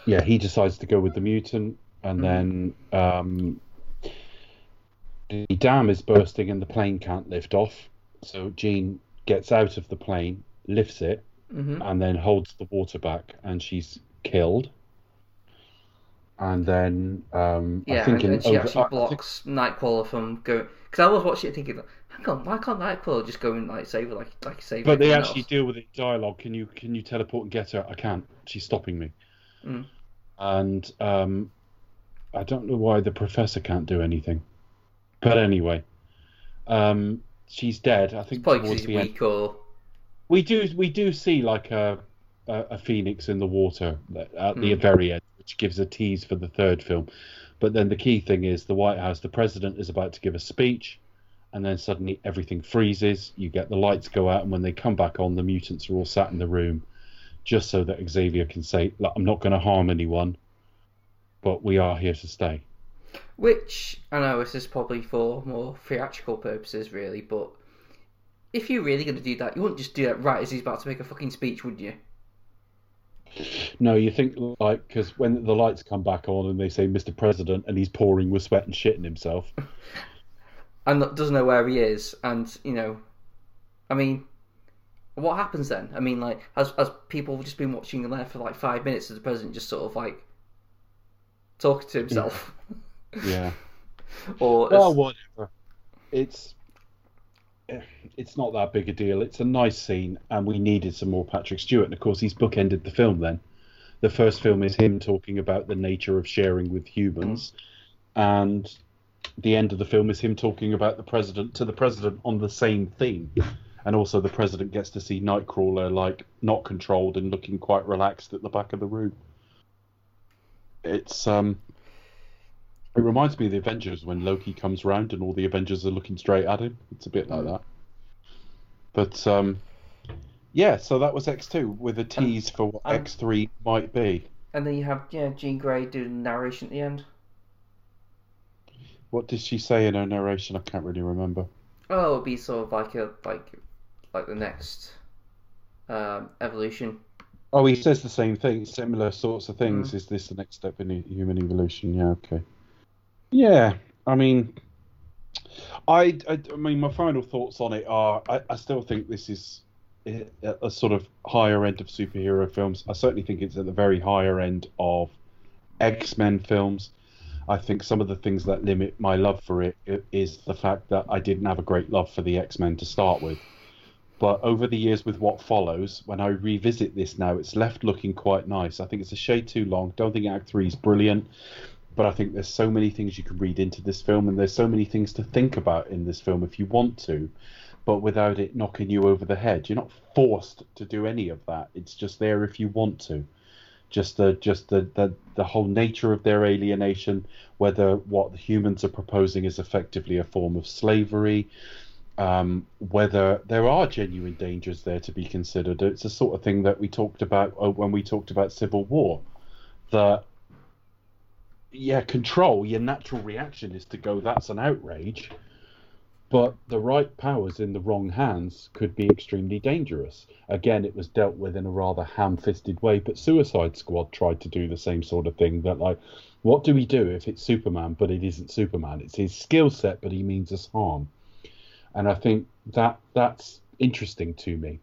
Yeah, he decides to go with the mutant, and mm-hmm. then um, the dam is bursting, and the plane can't lift off. So Jean gets out of the plane, lifts it, mm-hmm. and then holds the water back, and she's killed. And then um, yeah, I think and, in and she over, actually I, blocks I think... Nightcrawler from going. Because I was watching it thinking, hang on, why can't Nightcrawler just go and like save her, like like save? But they actually else? deal with it in dialogue. Can you can you teleport and get her? I can't. She's stopping me. Mm. And um, I don't know why the professor can't do anything. But anyway, um, she's dead. I think towards she's the end. Or... We do we do see like a a, a phoenix in the water at the mm. very end, which gives a tease for the third film. But then the key thing is the White House, the president is about to give a speech, and then suddenly everything freezes. You get the lights go out, and when they come back on, the mutants are all sat in the room, just so that Xavier can say, I'm not going to harm anyone, but we are here to stay. Which, I know this is probably for more theatrical purposes, really, but if you're really going to do that, you wouldn't just do that right as he's about to make a fucking speech, would you? No, you think, like, because when the lights come back on and they say, Mister President, and he's pouring with sweat and shitting himself. And doesn't know where he is, and, you know, I mean... What happens then? I mean, like, as as people have just been watching him there for like five minutes, as the president just sort of like talking to himself. Yeah. Or well, as... whatever. It's it's not that big a deal. It's a nice scene, and we needed some more Patrick Stewart. And of course, he's bookended the film. Then, the first film is him talking about the nature of sharing with humans, mm. and the end of the film is him talking about the president to the president on the same theme. And also the president gets to see Nightcrawler, like, not controlled and looking quite relaxed at the back of the room. It's, um... It reminds me of the Avengers when Loki comes round and all the Avengers are looking straight at him. It's a bit like that. But, um... yeah, so that was X two, with a tease and, for what and, X three might be. And then you have, yeah, Jean Grey doing the narration at the end. What did she say in her narration? I can't really remember. Oh, it would be sort of like a... like. Like the next um, evolution. Oh, he says the same thing, similar sorts of things. Mm. Is this the next step in human evolution? Yeah, okay. Yeah, I mean, I, I, I mean, my final thoughts on it are: I, I still think this is a, a sort of higher end of superhero films. I certainly think it's at the very higher end of X-Men films. I think some of the things that limit my love for it is the fact that I didn't have a great love for the X-Men to start with. But over the years with what follows, when I revisit this now, it's left looking quite nice. I think it's a shade too long. Don't think Act three is brilliant, but I think there's so many things you can read into this film, and there's so many things to think about in this film if you want to, but without it knocking you over the head. You're not forced to do any of that. It's just there if you want to. Just the just the, the, the whole nature of their alienation, whether what the humans are proposing is effectively a form of slavery, Um, whether there are genuine dangers there to be considered. It's the sort of thing that we talked about when we talked about Civil War. That, yeah, control, your natural reaction is to go, that's an outrage, but the right powers in the wrong hands could be extremely dangerous. Again, it was dealt with in a rather ham-fisted way, but Suicide Squad tried to do the same sort of thing, that, like, what do we do if it's Superman, but it isn't Superman? It's his skill set, but he means us harm. And I think that that's interesting to me.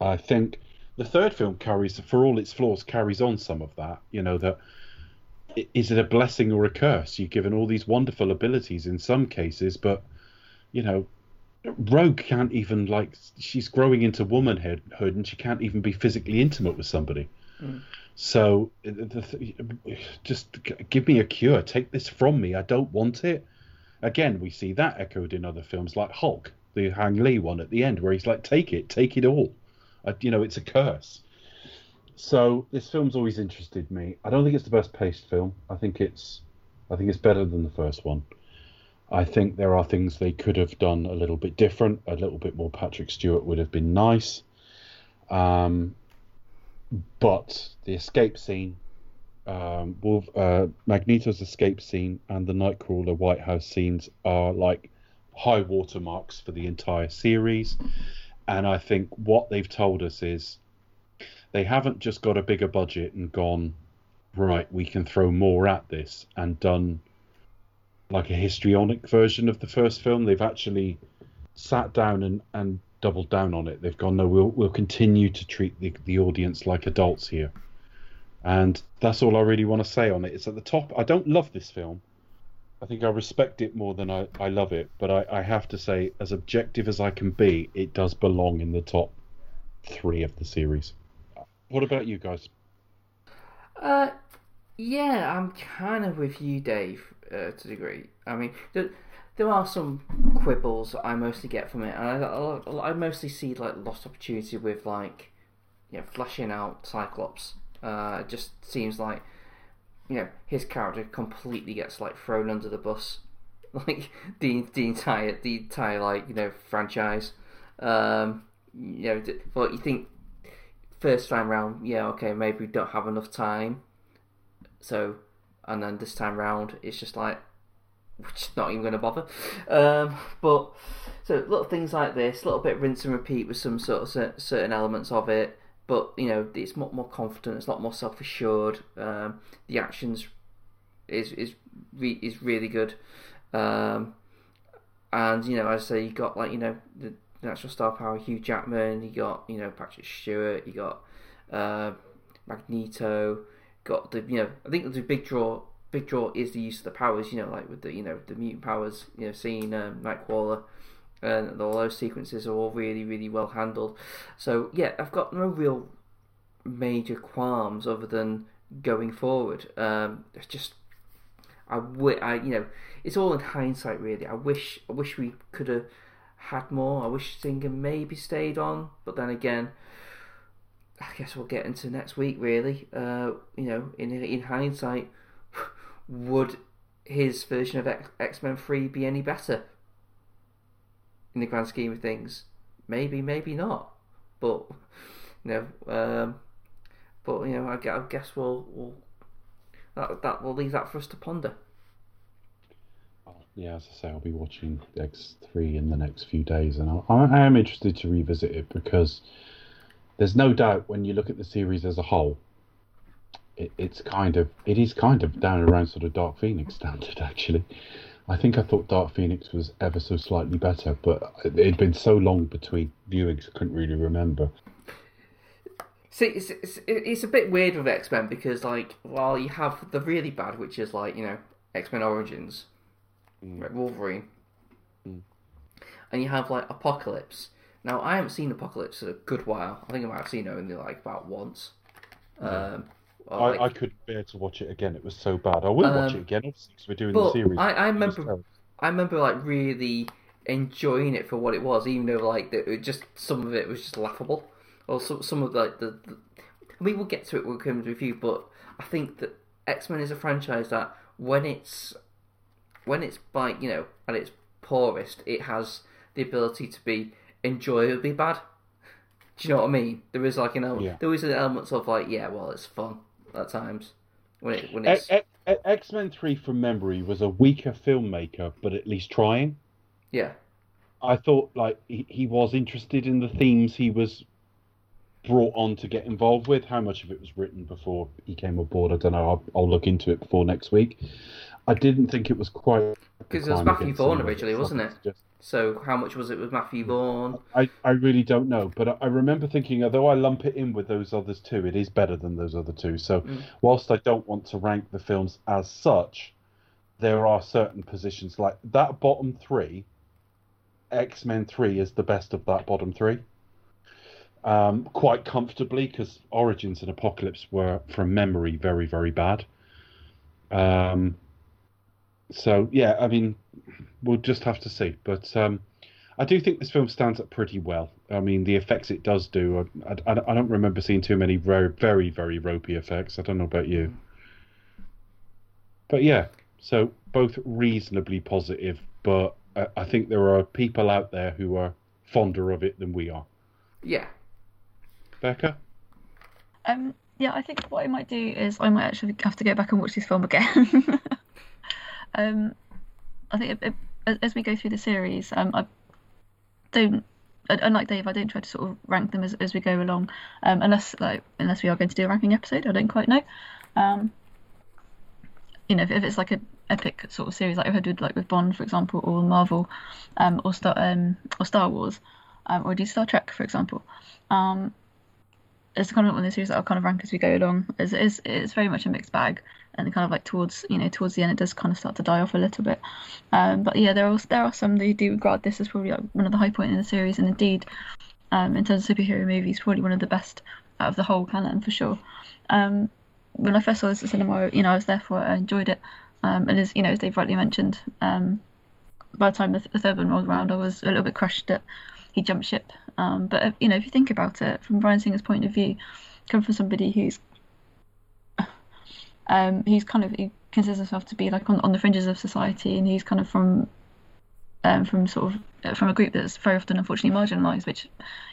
I think the third film carries, for all its flaws, carries on some of that. You know, that is it a blessing or a curse? You're given all these wonderful abilities in some cases, but, you know, Rogue can't even, like, she's growing into womanhood and she can't even be physically intimate with somebody. Mm. So just give me a cure. Take this from me. I don't want it. Again, we see that echoed in other films like Hulk, the Ang Lee one at the end, where he's like, take it, take it all. Uh, you know, it's a curse. So this film's always interested me. I don't think it's the best paced film. I think it's I think it's better than the first one. I think there are things they could have done a little bit different. A little bit more Patrick Stewart would have been nice. Um, but the escape scene, um, Wolf, uh, Magneto's escape scene and the Nightcrawler White House scenes are like high watermarks for the entire series. And I think what they've told us is they haven't just got a bigger budget and gone, right, we can throw more at this, and done like a histrionic version of the first film. They've actually sat down and, and doubled down on it. They've gone, no, we'll we'll continue to treat the, the audience like adults here. And that's all I really want to say on it. It's at the top. I don't love this film. I think I respect it more than I, I love it. But I, I have to say, as objective as I can be, it does belong in the top three of the series. What about you guys? Uh, yeah, I'm kind of with you, Dave. Uh, to a degree. I mean, there, there are some quibbles I mostly get from it, and I, I, I mostly see like lost opportunity with like, you know, fleshing out Cyclops. Uh, it just seems like, you know, his character completely gets like thrown under the bus, like the the entire the entire like, you know, franchise. Um, you know, but you think first time round, yeah, okay, maybe we don't have enough time, so. And then this time round, it's just like, we're just not even going to bother. Um, but, so little things like this, a little bit rinse and repeat with some sort of certain elements of it. But, you know, it's much more confident, it's a lot more self-assured. Um, the actions is is re- is really good. Um, and, you know, as I say, you got, like, you know, the natural star power, Hugh Jackman, you got, you know, Patrick Stewart, you got uh, Magneto. Got the, you know, I think the big draw big draw is the use of the powers, you know, like with the, you know, the mutant powers, you know, seeing um, Nightcrawler, and all those sequences are all really, really well handled. So yeah, I've got no real major qualms other than going forward. Um, it's just I, w- I you know, it's all in hindsight really. I wish I wish we could have had more. I wish Singer maybe stayed on, but then again, I guess we'll get into next week, really. Uh, you know, in in hindsight, would his version of X- X-Men three be any better? In the grand scheme of things, maybe, maybe not. But you know, um, but you know, I, I guess we'll, we'll that that we'll leave that for us to ponder. Yeah, as I say, I'll be watching X three in the next few days, and I, I am interested to revisit it because. There's no doubt when you look at the series as a whole, it, it's kind of it is kind of down around sort of Dark Phoenix standard. Actually, I think I thought Dark Phoenix was ever so slightly better, but it had been so long between viewings, I couldn't really remember. See, it's, it's, it's a bit weird with X-Men because, like, while you have the really bad, which is like, you know, X-Men Origins, mm. Wolverine, mm. and you have like Apocalypse. Now, I haven't seen Apocalypse in a good while. I think I might have seen it only, like, about once. Um, I, like, I couldn't bear to watch it again. It was so bad. I will um, watch it again, obviously, because we're doing the series. I, I remember, I remember, like, really enjoying it for what it was, even though, like, the, it just some of it was just laughable. Or some, some of, like, the... the I mean, we'll get to it when we come to review, but I think that X-Men is a franchise that, when it's, when it's, like, you know, at its poorest, it has the ability to be... enjoyably bad. Do you know what I mean? There is like an element. Yeah. There is an element of like, yeah, well, it's fun at times. When it when it's X- X- X-Men three from memory was a weaker filmmaker, but at least trying. Yeah, I thought like he, he was interested in the themes he was brought on to get involved with. How much of it was written before he came aboard? I don't know. I'll, I'll look into it before next week. I didn't think it was quite because it was Matthew Vaughn originally, wasn't it? Just... So how much was it with Matthew Vaughn? I, I really don't know, but I, I remember thinking, although I lump it in with those others too, it is better than those other two. So mm. whilst I don't want to rank the films as such, there are certain positions like that bottom three. X-Men three is the best of that bottom three, um, quite comfortably, because Origins and Apocalypse were, from memory, very very bad. Um. So, yeah, I mean, we'll just have to see. But um, I do think this film stands up pretty well. I mean, the effects it does do, I, I, I don't remember seeing too many very, very, very ropey effects. I don't know about you. But, yeah, So both reasonably positive, but uh, I think there are people out there who are fonder of it than we are. Yeah. Becca? Um, yeah, I think what I might do is I might actually have to go back and watch this film again. um, I think it, it, as we go through the series, um, I don't... Unlike Dave, I don't try to sort of rank them as, as we go along, um, unless like unless we are going to do a ranking episode. I don't quite know. Um, you know, if, if it's like an epic sort of series, like I did like with Bond, for example, or Marvel, um, or Star um, or Star Wars, um, or do Star Trek, for example. Um, it's kind of one of the series that I'll kind of rank as we go along. It's, it's it's very much a mixed bag, and kind of like towards you know towards the end it does kind of start to die off a little bit. Um, but yeah, there are there are some that do regard this as probably like one of the high points in the series, and indeed, um, in terms of superhero movies, probably one of the best out of the whole canon for sure. Um, when I first saw this at cinema, you know I was there for it, I enjoyed it, um, and as you know as Dave rightly mentioned, um, by the time the, th- the third one rolled around, I was a little bit crushed at. He jumped ship, um, but uh, you know if you think about it from Bryan Singer's point of view, come from somebody who's, um, he's kind of he considers himself to be like on, on the fringes of society, and he's kind of from, um, from sort of from a group that's very often unfortunately marginalised, which,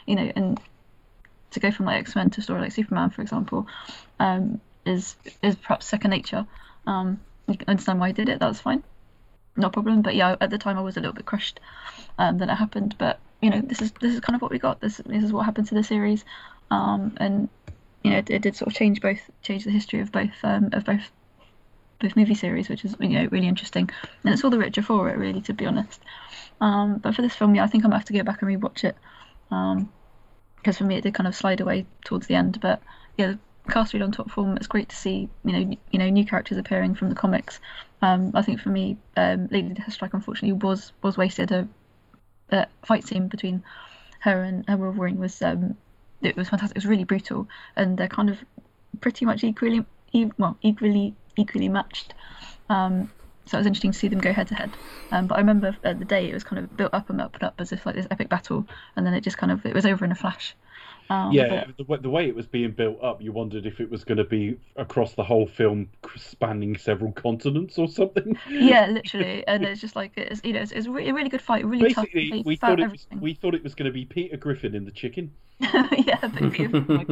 you know, and to go from like X-Men to a story like Superman, for example, um, is is perhaps second nature. Um, you can understand why he did it. That's fine, no problem. But yeah, at the time I was a little bit crushed, um, that it happened, but. You know, this is this is kind of what we got. This this is what happened to the series, um, and you know, it, it did sort of change both, change the history of both um, of both both movie series, which is you know really interesting, and it's all the richer for it, really, to be honest. Um, but for this film, yeah, I think I'm gonna have to go back and rewatch it, um, because for me it did kind of slide away towards the end. But yeah, the cast really on top form. It's great to see you know you know new characters appearing from the comics. Um, I think for me, um, Lady Deathstrike unfortunately was was wasted. A, The uh, fight scene between her and her Wolverine was um, it was fantastic. It was really brutal, and they're kind of pretty much equally e- well equally equally matched. Um, so it was interesting to see them go head to head. Um, but I remember at uh, the day it was kind of built up and up and up as if like this epic battle, and then it just kind of it was over in a flash. Um, yeah, but... the, way, the way it was being built up, you wondered if it was going to be across the whole film, spanning several continents or something. Yeah, literally, and it's just like it's you know it's, it's a really good fight, really Basically, tough. We thought, it was, we thought it was going to be Peter Griffin in The Chicken. yeah, epic, like,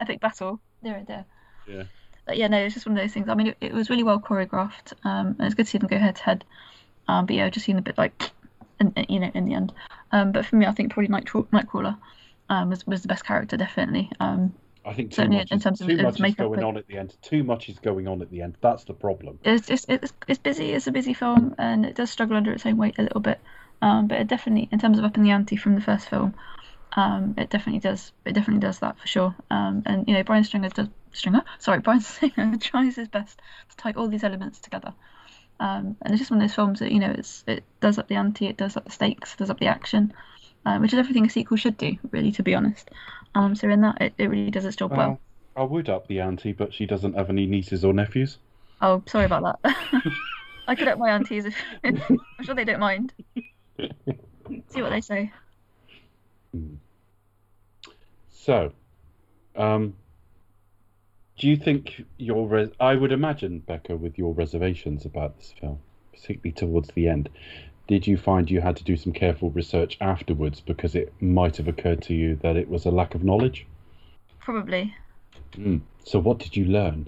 epic battle there and there. Yeah, but yeah, no, it's just one of those things. I mean, it, it was really well choreographed, um, and it's good to see them go head to head. Um, but yeah, I've just seen a bit like, in, you know, in the end. Um, but for me, I think probably Nightcrawler. Nightcrawler. Um, was was the best character, definitely. Um, I think too much in terms is, of, too much is going on at the end. Too much is going on at the end. That's the problem. It's it's it's, it's busy. It's a busy film, and it does struggle under its own weight a little bit. Um, but it definitely, in terms of upping the ante from the first film, um, it definitely does. It definitely does that for sure. Um, and you know, Bryan Singer does Stringer. Sorry, Bryan Singer tries his best to tie all these elements together. Um, and it's just one of those films that you know, it's it does up the ante. It does up the stakes. It does up the action. Uh, which is everything a sequel should do, really, to be honest. Um, so in that, it, it really does its job well. well. I would up the auntie, but she doesn't have any nieces or nephews. Oh, sorry about that. I could up my aunties. If... I'm sure they don't mind. See what they say. So, um, do you think your... Res- I would imagine, Becca, with your reservations about this film, particularly towards the end... Did you find you had to do some careful research afterwards because it might have occurred to you that it was a lack of knowledge? Probably. Mm. So what did you learn?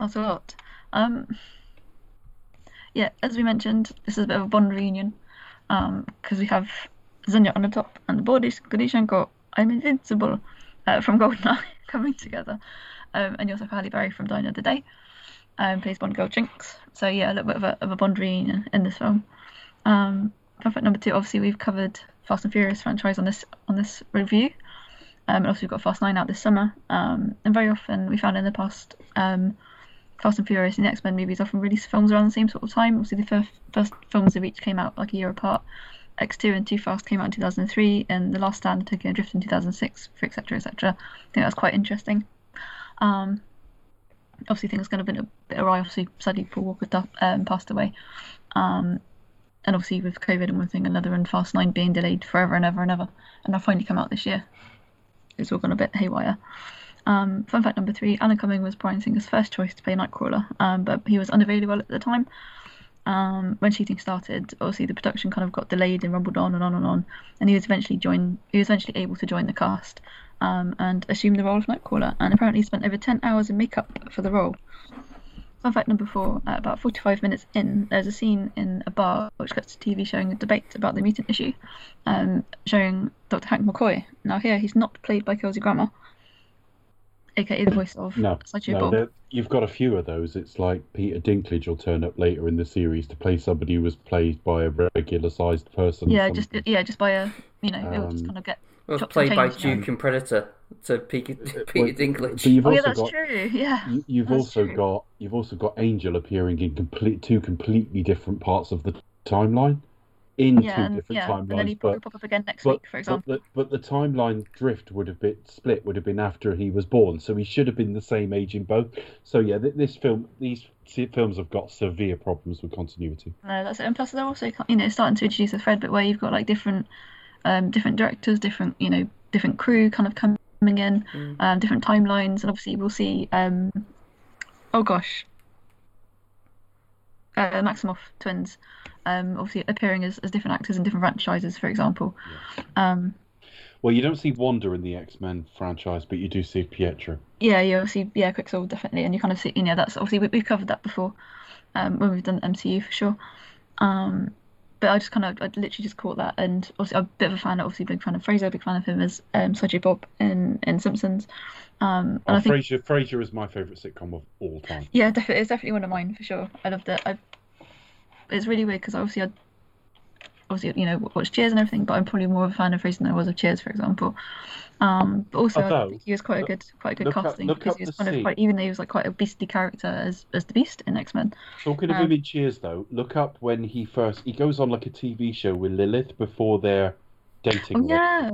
Not a lot. Um, yeah, as we mentioned, this is a bit of a Bond reunion because um, we have Xenia on the top and the Boris Grishenko, I'm Invincible, uh, from GoldenEye coming together. Um, and you also have Halle Berry from Dine of the Day, um, plays Bond girl Jinx. So yeah, a little bit of a, of a Bond reunion in this film. Um, fun fact number two, obviously we've covered Fast and Furious franchise on this on this review, um, and also we've got Fast nine out this summer, um, and very often we found in the past um, Fast and Furious and the X-Men movies often released films around the same sort of time. Obviously the first, first films of each came out like a year apart. X two and Too Fast came out in two thousand three, and The Last Stand and Tokyo Drift in two thousand six, etc, et cetera. I think that's quite interesting. Um, obviously things kind of been a bit awry, obviously sadly Paul Walker da- um, passed away. Um, And obviously with COVID and one thing another and Fast nine being delayed forever and ever and ever. And they'll finally come out this year. It's all gone a bit haywire. Um, fun fact number three, Alan Cumming was Bryan Singer's first choice to play Nightcrawler, um, but he was unavailable at the time. Um, when shooting started, obviously the production kind of got delayed and rumbled on and on and on, and he was eventually joined. He was eventually able to join the cast um, and assume the role of Nightcrawler, and apparently spent over ten hours in makeup for the role. Fun fact number four, at about forty-five minutes in, there's a scene in a bar which cuts to T V showing a debate about the mutant issue, um, showing Doctor Hank McCoy. Now here, he's not played by Kelsey Grammer, aka the voice of no, Sideshow no, Bob. You've got a few of those. It's like Peter Dinklage will turn up later in the series to play somebody who was played by a regular-sized person. Yeah, just yeah, just by a, you know, um, it will just kind of get... It was played by Duke and Predator to Peter, Peter well, Dinklage. So you've oh, also yeah, that's got, true, yeah. You, you've that's also true. got You've also got Angel appearing in complete two completely different parts of the timeline. In yeah, two and, different yeah, timelines, and then he but, pop up again next but, week, for example. But the, but the timeline drift would have been split. Would have been after he was born, so he should have been the same age in both. So yeah, th- this film, these films have got severe problems with continuity. No, that's it. And plus, they're also, you know, starting to introduce a thread, but where you've got like different, um, different directors, different, you know, different crew kind of coming in, mm. um, different timelines, and obviously we'll see. Um, oh gosh. Uh, Maximoff twins, um, obviously appearing as, as different actors in different franchises, for example. Yeah. Um, well, you don't see Wanda in the X-Men franchise, but you do see Pietro. Yeah, you obviously, yeah, Quicksilver definitely, and you kind of see, you know, that's obviously we, we've covered that before um, when we've done the M C U for sure. Um, but I just kind of, I literally just caught that, and obviously I'm a bit of a fan, obviously big fan of Frasier, big fan of him as um, Sideshow Bob in, in Simpsons. Um, and oh, I think Frasier, Frasier is my favourite sitcom of all time. Yeah, definitely, it's definitely one of mine for sure. I loved it. I've, it's really weird because obviously I, obviously you know, watch Cheers and everything, but I'm probably more of a fan of Frasier than I was of Cheers, for example. Um, but also, Although, I think he was quite a good, quite a good casting up, because he was kind scene. of quite, even though he was like quite a beastly character as as the Beast in X-Men. Talking um, of him in Cheers, though, look up when he first he goes on like a T V show with Lilith before they're dating. Oh, yeah.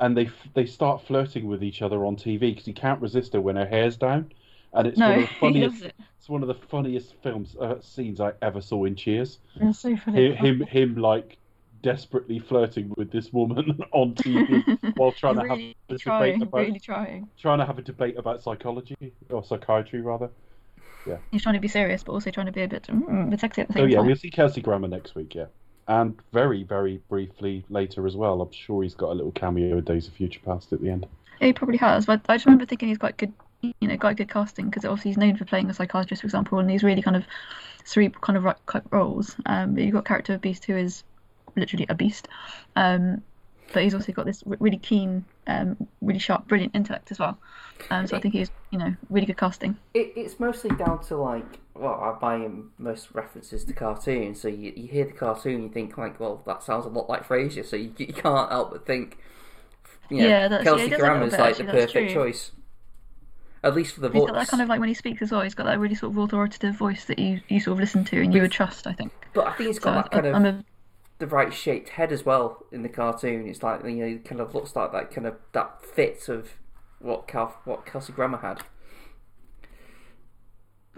And they they start flirting with each other on T V because he can't resist her when her hair's down, and it's no, one of the funniest. It. It's one of the funniest films uh, scenes I ever saw in Cheers. That's so funny. Him, him, him like desperately flirting with this woman on T V while trying really to have a trying, debate about really trying. trying to have a debate about psychology or psychiatry rather. Yeah. He's trying to be serious, but also trying to be a bit, mm, bit sexy at the same time. Oh yeah, time. We'll see Kelsey Grammer next week. Yeah. And very, very briefly later as well, I'm sure he's got a little cameo in Days of Future Past at the end. He probably has, but I just remember thinking he's quite good, you know, quite good casting, because obviously he's known for playing a psychiatrist, for example, and these really kind of cerebral kind of right roles. Um, but you've got character of Beast, who is literally a beast, um, but he's also got this really keen, um, really sharp, brilliant intellect as well. Um, so I think he's, you know, really good casting. It, it's mostly down to like. Well, I buy most references to cartoons, so you, you hear the cartoon, you think like, well, that sounds a lot like Frasier, so you, you can't help but think, you know, yeah, that's, Kelsey yeah, Grammer's bit, like actually, the perfect true. choice, at least for the voice. He's got that kind of like when he speaks as well. He's got that really sort of authoritative voice that you, you sort of listen to and you would trust, I think. But I think he's got so that kind I'm, of I'm a... the right shaped head as well in the cartoon. It's like, you know, it kind of looks like that kind of that fit of what Cal, what Kelsey Grammer had.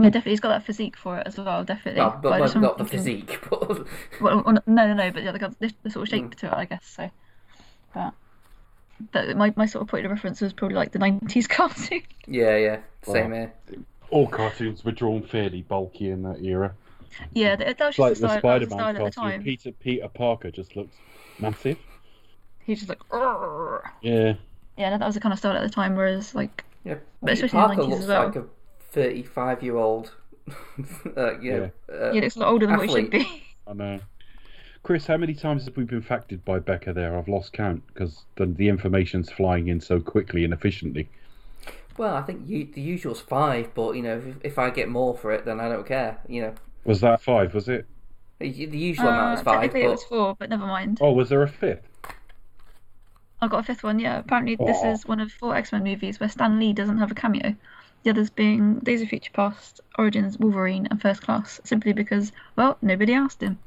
Yeah, definitely. He's got that physique for it as well, definitely. No, but, but not the physique. But... well, well, no, no, no. But yeah, they got this, this sort of shape mm. to it, I guess. So, but, but my my sort of point of reference was probably like the nineties cartoon. Yeah, yeah, same well, here. All cartoons were drawn fairly bulky in that era. Yeah, that was just like the, the Spider-Man cartoon. At the time. Peter Peter Parker just looks massive. He's just like, Urgh. yeah, yeah. No, that was the kind of style at the time. Whereas like, yeah, but especially Parker in the nineties as well. Like a... thirty-five year old uh, yeah, yeah. Uh, yeah, it's a lot older than athlete. What it should be. I know. Chris, how many times have we been facted by Becca there? I've lost count because the, the information's flying in so quickly and efficiently. Well, I think you, the usual's five, but you know, if, if I get more for it, then I don't care. You know. Was that five? Was it? The, the usual uh, amount was five. Technically, but... it was four, but never mind. Oh, was there a fifth? I got a fifth one. Yeah. Apparently, oh. this is one of four X-Men movies where Stan Lee doesn't have a cameo. The others being Days of Future Past, Origins, Wolverine, and First Class, simply because, well, nobody asked him.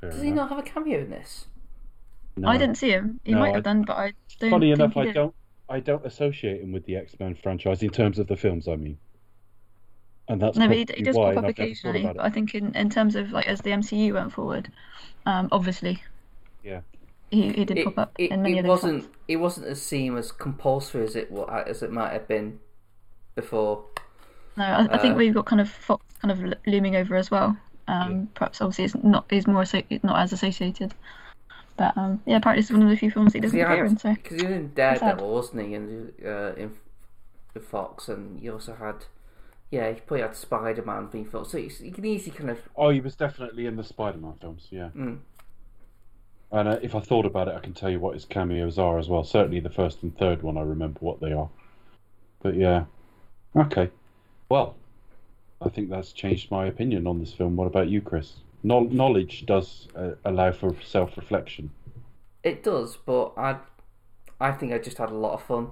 Fair Does enough. he not have a cameo in this? No. I didn't see him. He no, might have I... done, but I don't. Funny enough, I did. don't. I don't associate him with the X-Men franchise in terms of the films. I mean, and that's no, but he, he does pop up occasionally. But I think in, in terms of like as the M C U went forward, um, obviously. Yeah. he, he did it, pop up. It, in many it other wasn't. Spots. It wasn't as seen as compulsory as it as it might have been before. No, I, uh, I think we've got kind of Fox kind of looming over as well. Um, yeah. Perhaps obviously it's not is more it's not as associated. But um, yeah, apparently it's one of the few films he doesn't yeah, appear in. So because he was in Daredevil, wasn't he? And uh, in the Fox, and he also had. Yeah, he probably had Spider-Man being filmed, so you can easily kind of... Oh, he was definitely in the Spider-Man films, yeah. Mm. And uh, if I thought about it, I can tell you what his cameos are as well. Certainly the first and third one, I remember what they are. But yeah. Okay. Well, I think that's changed my opinion on this film. What about you, Chris? No- knowledge does uh, allow for self-reflection. It does, but I I think I just had a lot of fun.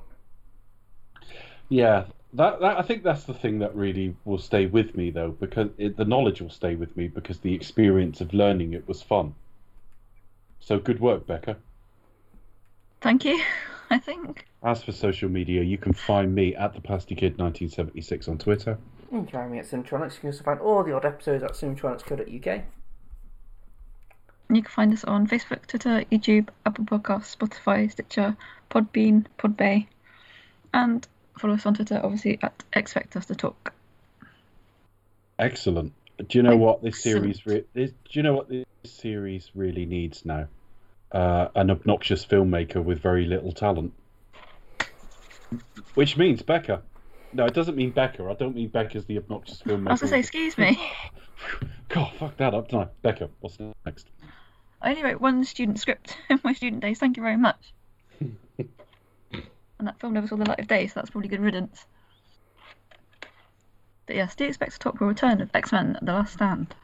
Yeah. That, that I think that's the thing that really will stay with me, though, because it, the knowledge will stay with me because the experience of learning it was fun. So good work, Becca. Thank you, I think. As for social media, you can find me at the pasty kid nineteen seventy-six on Twitter. And join me at Simtronics. You can also find all the odd episodes at simtronics dot co dot U K. You can find us on Facebook, Twitter, YouTube, Apple Podcasts, Spotify, Stitcher, Podbean, Podbay, and... Follow us on Twitter, obviously, at Expect Us to Talk. Excellent. Do you know what this series? Re- this, do you know what this series really needs now? Uh, an obnoxious filmmaker with very little talent. Which means Becca. No, it doesn't mean Becca. I don't mean Becca's the obnoxious filmmaker. I was going to say, excuse me. God, fuck that up tonight. Becca, what's next? I only wrote one student script in my student days. Thank you very much. And that film never saw the light of day, so that's probably good riddance. But yes, do you expect to talk about the return of X-Men: The Last Stand?